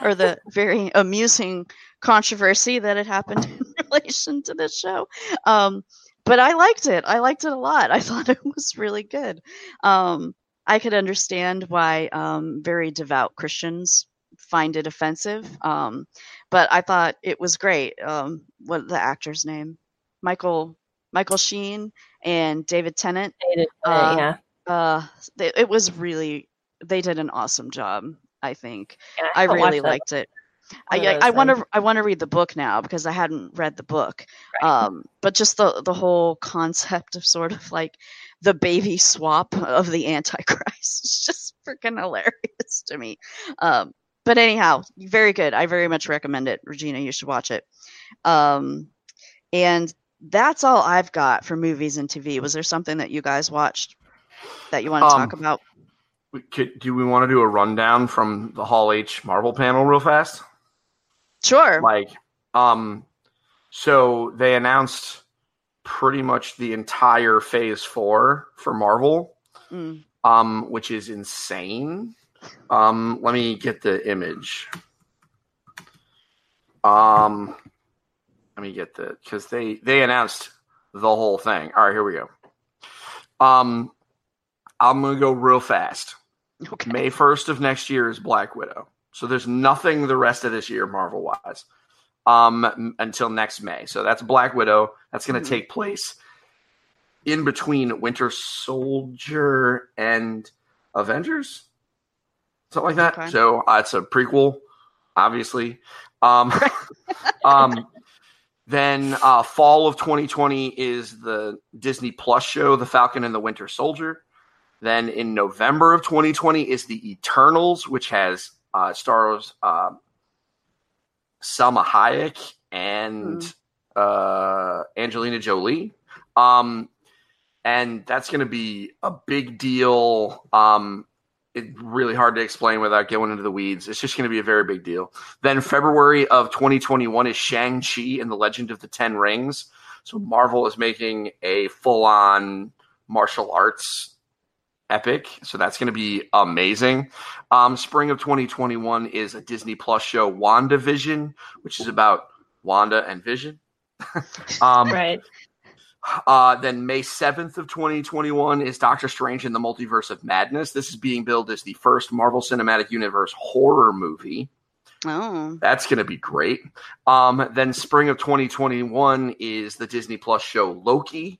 or the very amusing controversy that had happened in relation to this show. Um, but I liked it. I liked it a lot. I thought it was really good. Um, I could understand why um, very devout Christians find it offensive, um but I thought it was great. Um what the actor's name, Michael Michael Sheen and David Tennant, David, uh, yeah uh they, it was really, they did an awesome job. I think yeah, I, I really liked it. I I want to I want to read the book now because I hadn't read the book, right. um but just the the whole concept of sort of like the baby swap of the Antichrist is just freaking hilarious to me. um But anyhow, very good. I very much recommend it. Regina, you should watch it. Um, and that's all I've got for movies and T V. Was there something that you guys watched that you want to um, talk about? We could, do we want to do a rundown from the Hall H Marvel panel real fast? Sure. Like, um, so they announced pretty much the entire Phase four for Marvel, mm. um, which is insane. Um, let me get the image. Um, let me get the, because they, they announced the whole thing. All right, here we go. Um, I'm going to go real fast. Okay. May first of next year is Black Widow. So there's nothing the rest of this year, Marvel-wise, um, until next May. So that's Black Widow. That's going to mm-hmm. take place in between Winter Soldier and Avengers? Something like that. Okay. So uh, it's a prequel, obviously. Um, um, then uh, fall of twenty twenty is the Disney Plus show, The Falcon and the Winter Soldier. Then in November of twenty twenty is The Eternals, which has uh, stars uh, Salma Hayek and mm. uh, Angelina Jolie. Um, and that's going to be a big deal. Um, it's really hard to explain without going into the weeds. It's just going to be a very big deal. Then February of twenty twenty-one is Shang-Chi and the Legend of the Ten Rings. So Marvel is making a full-on martial arts epic. So that's going to be amazing. Um, spring of twenty twenty-one is a Disney Plus show, WandaVision, which is about Wanda and Vision. um, right. Uh, then May seventh of twenty twenty-one is Doctor Strange in the Multiverse of Madness. This is being billed as the first Marvel Cinematic Universe horror movie. Oh. That's going to be great. Um, then spring of twenty twenty-one is the Disney Plus show Loki.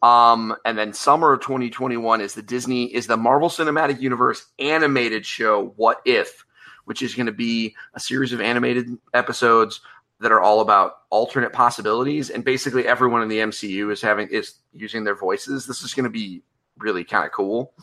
Um, and then summer of twenty twenty-one is the Disney is the Marvel Cinematic Universe animated show What If, which is going to be a series of animated episodes that are all about alternate possibilities, and basically everyone in the M C U is having is using their voices. This is going to be really kind of cool.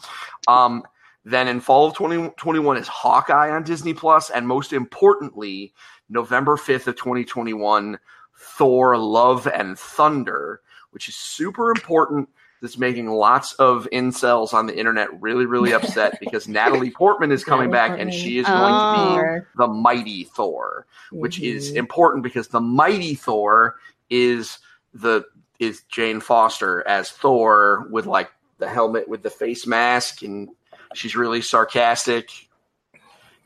Um, then in fall of twenty twenty-one is Hawkeye on Disney Plus, and most importantly, November fifth of twenty twenty-one, Thor: Love and Thunder, which is super important. That's making lots of incels on the internet really, really upset because Natalie Portman is coming back and she is going oh. to be the mighty Thor, which mm-hmm. is important because the mighty Thor is the is Jane Foster as Thor with like the helmet with the face mask, and she's really sarcastic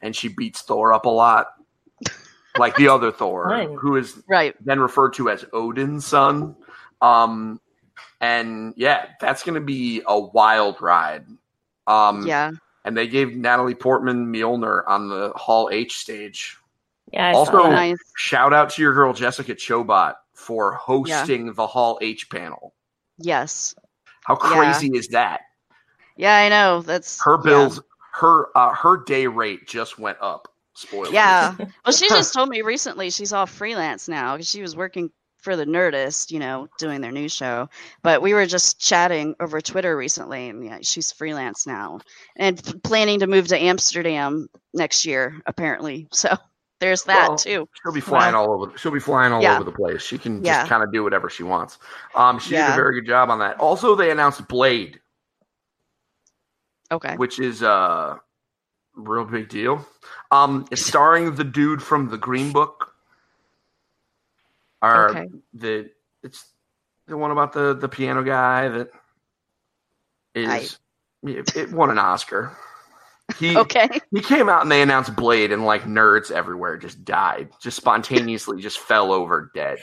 and she beats Thor up a lot. Like the other Thor, right. who is right. then referred to as Odin's son. Um And, yeah, that's going to be a wild ride. Um, yeah. And they gave Natalie Portman Mjolnir on the Hall H stage. Yeah, I also, nice. Shout out to your girl Jessica Chobot for hosting yeah. the Hall H panel. Yes. How crazy yeah. is that? Yeah, I know. That's her bills. Yeah. Her uh, her day rate just went up. Spoilers. Yeah. Well, she just told me recently she's all freelance now because she was working for the Nerdist, you know, doing their new show. But we were just chatting over Twitter recently, and yeah, she's freelance now and p- planning to move to Amsterdam next year, apparently. So there's that well, too. She'll be flying well, all over. She'll be flying all yeah. over the place. She can just yeah. kind of do whatever she wants. Um, she yeah. did a very good job on that. Also, they announced Blade, okay, which is a real big deal. Um, it's starring the dude from The Green Book. Are okay. the it's the one about the, the piano guy that is I, it, it won an Oscar. He okay. he came out and they announced Blade, and like nerds everywhere just died, just spontaneously just fell over dead.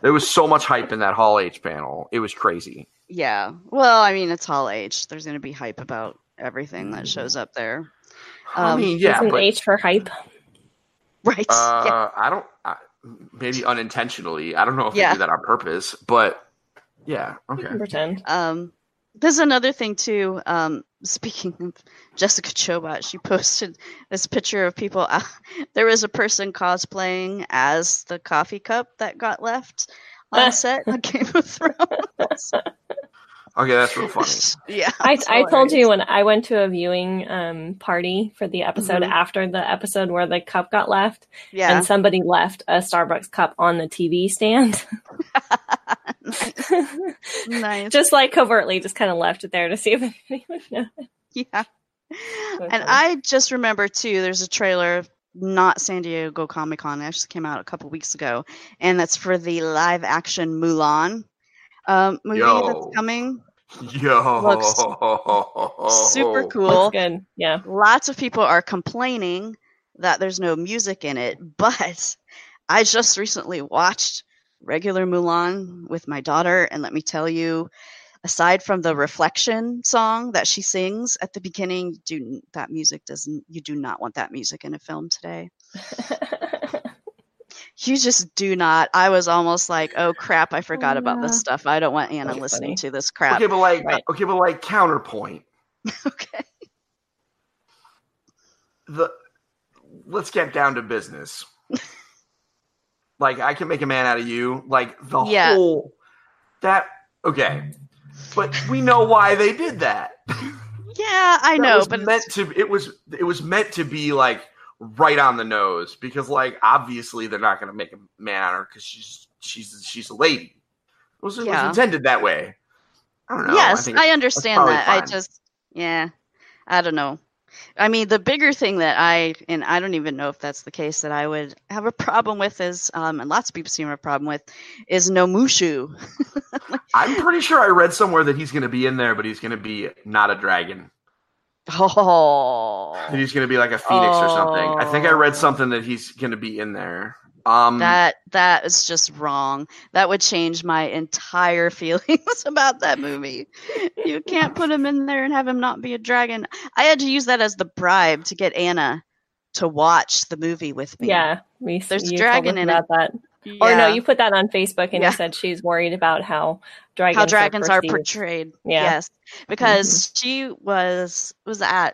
There was so much hype in that Hall H panel; it was crazy. Yeah, well, I mean, it's Hall H. There's going to be hype about everything that shows up there. I um, mean, yeah, isn't but, H for hype, right? Uh, yeah. I don't. I, Maybe unintentionally. I don't know if yeah. they do that on purpose, but yeah. Okay. You can pretend. Um, there's another thing too. Um, speaking of Jessica Chobot, she posted this picture of people. Uh, there was a person cosplaying as the coffee cup that got left on set of Game of Thrones. Okay, that's real funny. Yeah, I, I told you when I went to a viewing um, party for the episode mm-hmm. after the episode where the cup got left, yeah. and somebody left a Starbucks cup on the T V stand. Nice. Nice. Just like covertly, just kind of left it there to see if anybody would know. Yeah, so and funny. I just remember too. There's a trailer. Not San Diego Comic Con. It actually came out a couple weeks ago, and that's for the live action Mulan um, movie Yo. that's coming. Yo, looks super cool. Looks good. Yeah, lots of people are complaining that there's no music in it, but I just recently watched regular Mulan with my daughter, and let me tell you, aside from the reflection song that she sings at the beginning, do that music doesn't. You do not want that music in a film today. You just do not. I was almost like, "Oh crap! I forgot oh, about yeah. this stuff. I don't want Anna That's listening funny. to this crap." Okay, but like, right. okay, but like, counterpoint. Okay. The let's get down to business. Like, I can make a man out of you. Like, the yeah. whole... That... Okay. But we know why they did that. Yeah, I that know, was but... Meant to, it, was, it was meant to be, like, right on the nose. Because, like, obviously they're not going to make a man out of her because she's, she's, she's a lady. It was, yeah. it was intended that way. I don't know. Yes, I, I understand that. Fine. I just... Yeah. I don't know. I mean, the bigger thing that I, and I don't even know if that's the case, that I would have a problem with is, um, and lots of people seem to have a problem with, is no Mushu. Like, I'm pretty sure I read somewhere that he's going to be in there, but he's going to be not a dragon. Oh. And he's going to be like a phoenix oh. or something. I think I read something that he's going to be in there. Um, that that is just wrong. That would change my entire feelings about that movie. You can't put him in there and have him not be a dragon. I had to use that as the bribe to get Anna to watch the movie with me. Yeah, we, there's a dragon in it. That. Yeah. Or no, you put that on Facebook and yeah. you said she's worried about how dragons how dragons are, are portrayed. Yeah. Yes, because mm-hmm. she was was at.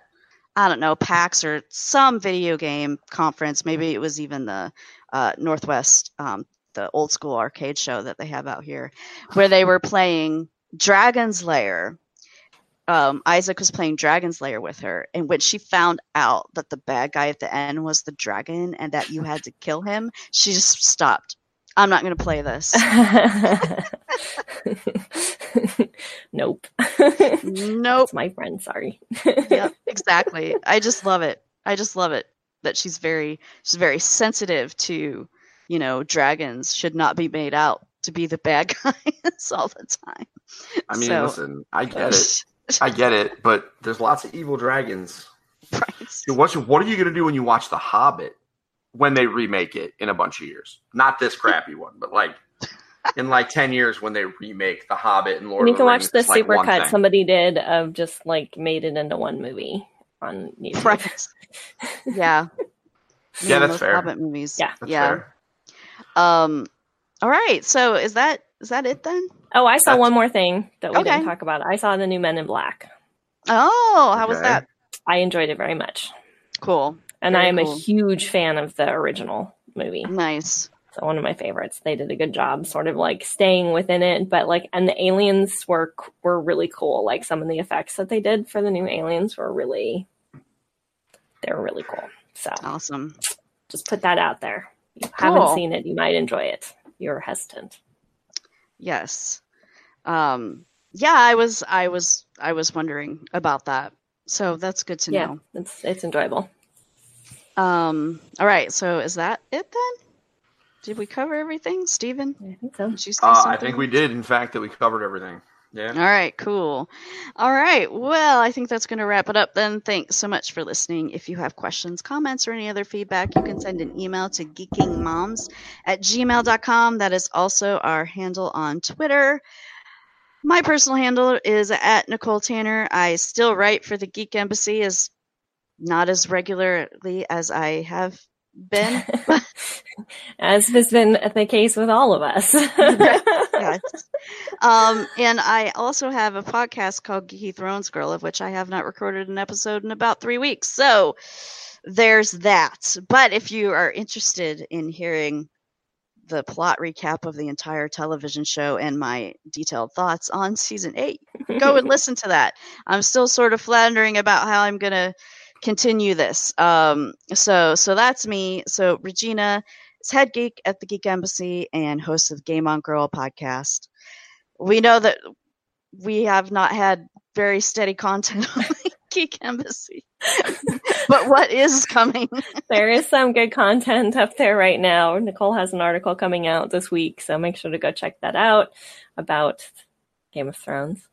I don't know, PAX or some video game conference. Maybe it was even the uh, Northwest, um, the old school arcade show that they have out here, where they were playing Dragon's Lair. Um, Isaac was playing Dragon's Lair with her, and when she found out that the bad guy at the end was the dragon and that you had to kill him, she just stopped. I'm not going to play this. Nope. Nope. My friend, sorry. Yep, exactly. I just love it. I just love it that she's very she's very sensitive to, you know, dragons should not be made out to be the bad guys all the time. I mean, so, listen, I get it. I get it, but there's lots of evil dragons. Right. Dude, what, what are you going to do when you watch The Hobbit when they remake it in a bunch of years? Not this crappy one, but like in like ten years when they remake The Hobbit and Lord and of the Rings. You can watch the like supercut somebody did of just like made it into one movie on YouTube. Right. Yeah. Yeah, that's fair. Hobbit movies. Yeah. That's yeah. Fair. Um, all right. So is that is that it then? Oh, I saw that's... one more thing that we okay. didn't talk about. I saw the new Men in Black. Oh, how okay. was that? I enjoyed it very much. Cool. And I am cool. a huge fan of the original movie. Nice. So one of my favorites. They did a good job sort of like staying within it, but like, and the aliens were, were really cool. Like some of the effects that they did for the new aliens were really, they were really cool. So awesome. Just put that out there. If you cool. haven't seen it, you might enjoy it. You're hesitant. Yes. Um, yeah, I was, I was, I was wondering about that. So that's good to yeah, know. It's, it's enjoyable. Um, all right. So is that it then? Did we cover everything, Steven? I think so. Did you say uh, something? I think we did, in fact, that we covered everything. Yeah. All right, cool. All right. Well, I think that's going to wrap it up then. Thanks so much for listening. If you have questions, comments, or any other feedback, you can send an email to geekingmoms at gmail dot com. That is also our handle on Twitter. My personal handle is at Nicole Tanner. I still write for the Geek Embassy, as not as regularly as I have been. As has been the case with all of us. Yes. Um, and I also have a podcast called Geeky Thrones Girl, of which I have not recorded an episode in about three weeks. So there's that. But if you are interested in hearing the plot recap of the entire television show and my detailed thoughts on season eight, go and listen to that. I'm still sort of floundering about how I'm going to continue this. Um, so, so that's me. So Regina is head geek at the Geek Embassy and host of the Game on Girl podcast. We know that we have not had very steady content on the Geek Embassy, but what is coming? There is some good content up there right now. Nicole has an article coming out this week, so make sure to go check that out about Game of Thrones.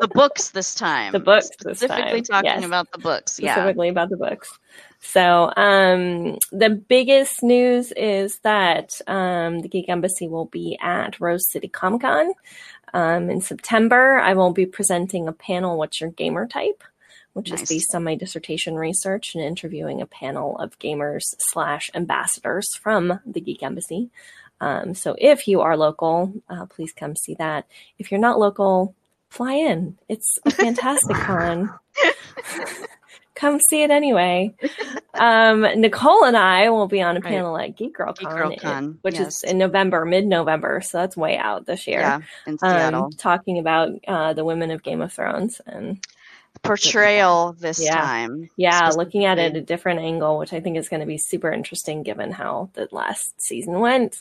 The books this time. The books this time. Specifically talking yes. about the books. Yeah. Specifically about the books. So um, the biggest news is that um, the Geek Embassy will be at Rose City Comic Con um, in September. I will be presenting a panel, What's Your Gamer Type? Which nice. Is based on my dissertation research and interviewing a panel of gamers slash ambassadors from the Geek Embassy. Um, so if you are local, uh, please come see that. If you're not local, fly in. It's a fantastic con. Come see it anyway. Um, Nicole and I will be on a panel right. at Geek Girl Con, Geek Girl Con. which yes. is in November, mid-November. So that's way out this year. Yeah, in Seattle. Um, talking about uh, the women of Game of Thrones and portrayal this yeah. time. Yeah, looking at it at a different angle, which I think is going to be super interesting given how the last season went.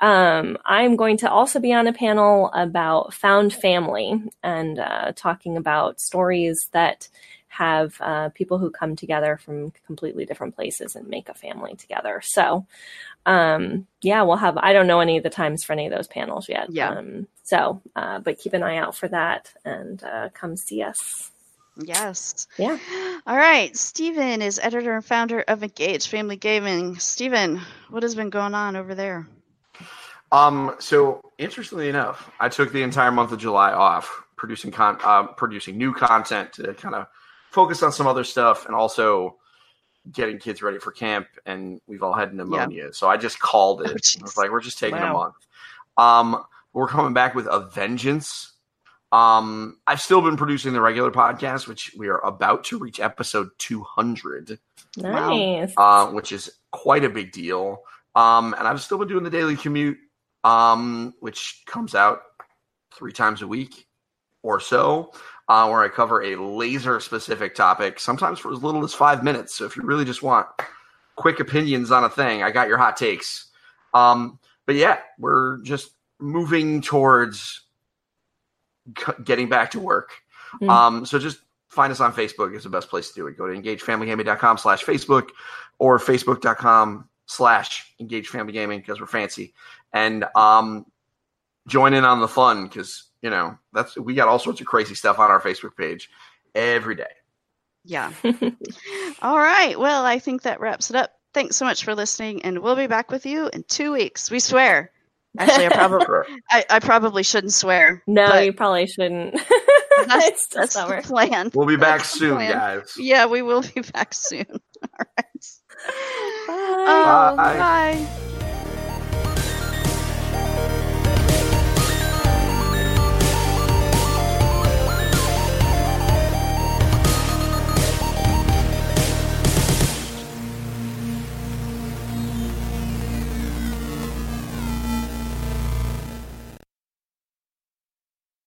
Um, I'm going to also be on a panel about found family and uh, talking about stories that have uh, people who come together from completely different places and make a family together. So, um, yeah, we'll have, I don't know any of the times for any of those panels yet. Yeah. Um, so, uh, but keep an eye out for that and uh, come see us. Yes. Yeah. All right. Steven is editor and founder of Engage Family Gaming. Steven, what has been going on over there? Um. So interestingly enough, I took the entire month of July off producing con, um, producing new content to kind of focus on some other stuff and also getting kids ready for camp. And we've all had pneumonia, yeah. so I just called it. Oh, I was like, we're just taking wow. a month. Um. We're coming back with a vengeance. Um, I've still been producing the regular podcast, which we are about to reach episode two hundred. Nice. Wow. Uh, which is quite a big deal. Um, and I've still been doing the daily commute, um, which comes out three times a week or so, uh, where I cover a laser specific topic, sometimes for as little as five minutes. So if you really just want quick opinions on a thing, I got your hot takes. Um, but yeah, we're just moving towards getting back to work. Mm. Um, so just find us on Facebook is the best place to do it. Go to engagefamilygaming.com slash Facebook or facebook.com slash engagefamilygaming because we're fancy. And um, join in on the fun because, you know, that's we got all sorts of crazy stuff on our Facebook page every day. Yeah. All right. Well, I think that wraps it up. Thanks so much for listening. And we'll be back with you in two weeks. We swear. Actually, I probably I, I probably shouldn't swear. No, you probably shouldn't. That's, that's the plan. We'll be back that's soon, guys. Yeah, we will be back soon. All right. Bye. Uh, Bye. Bye.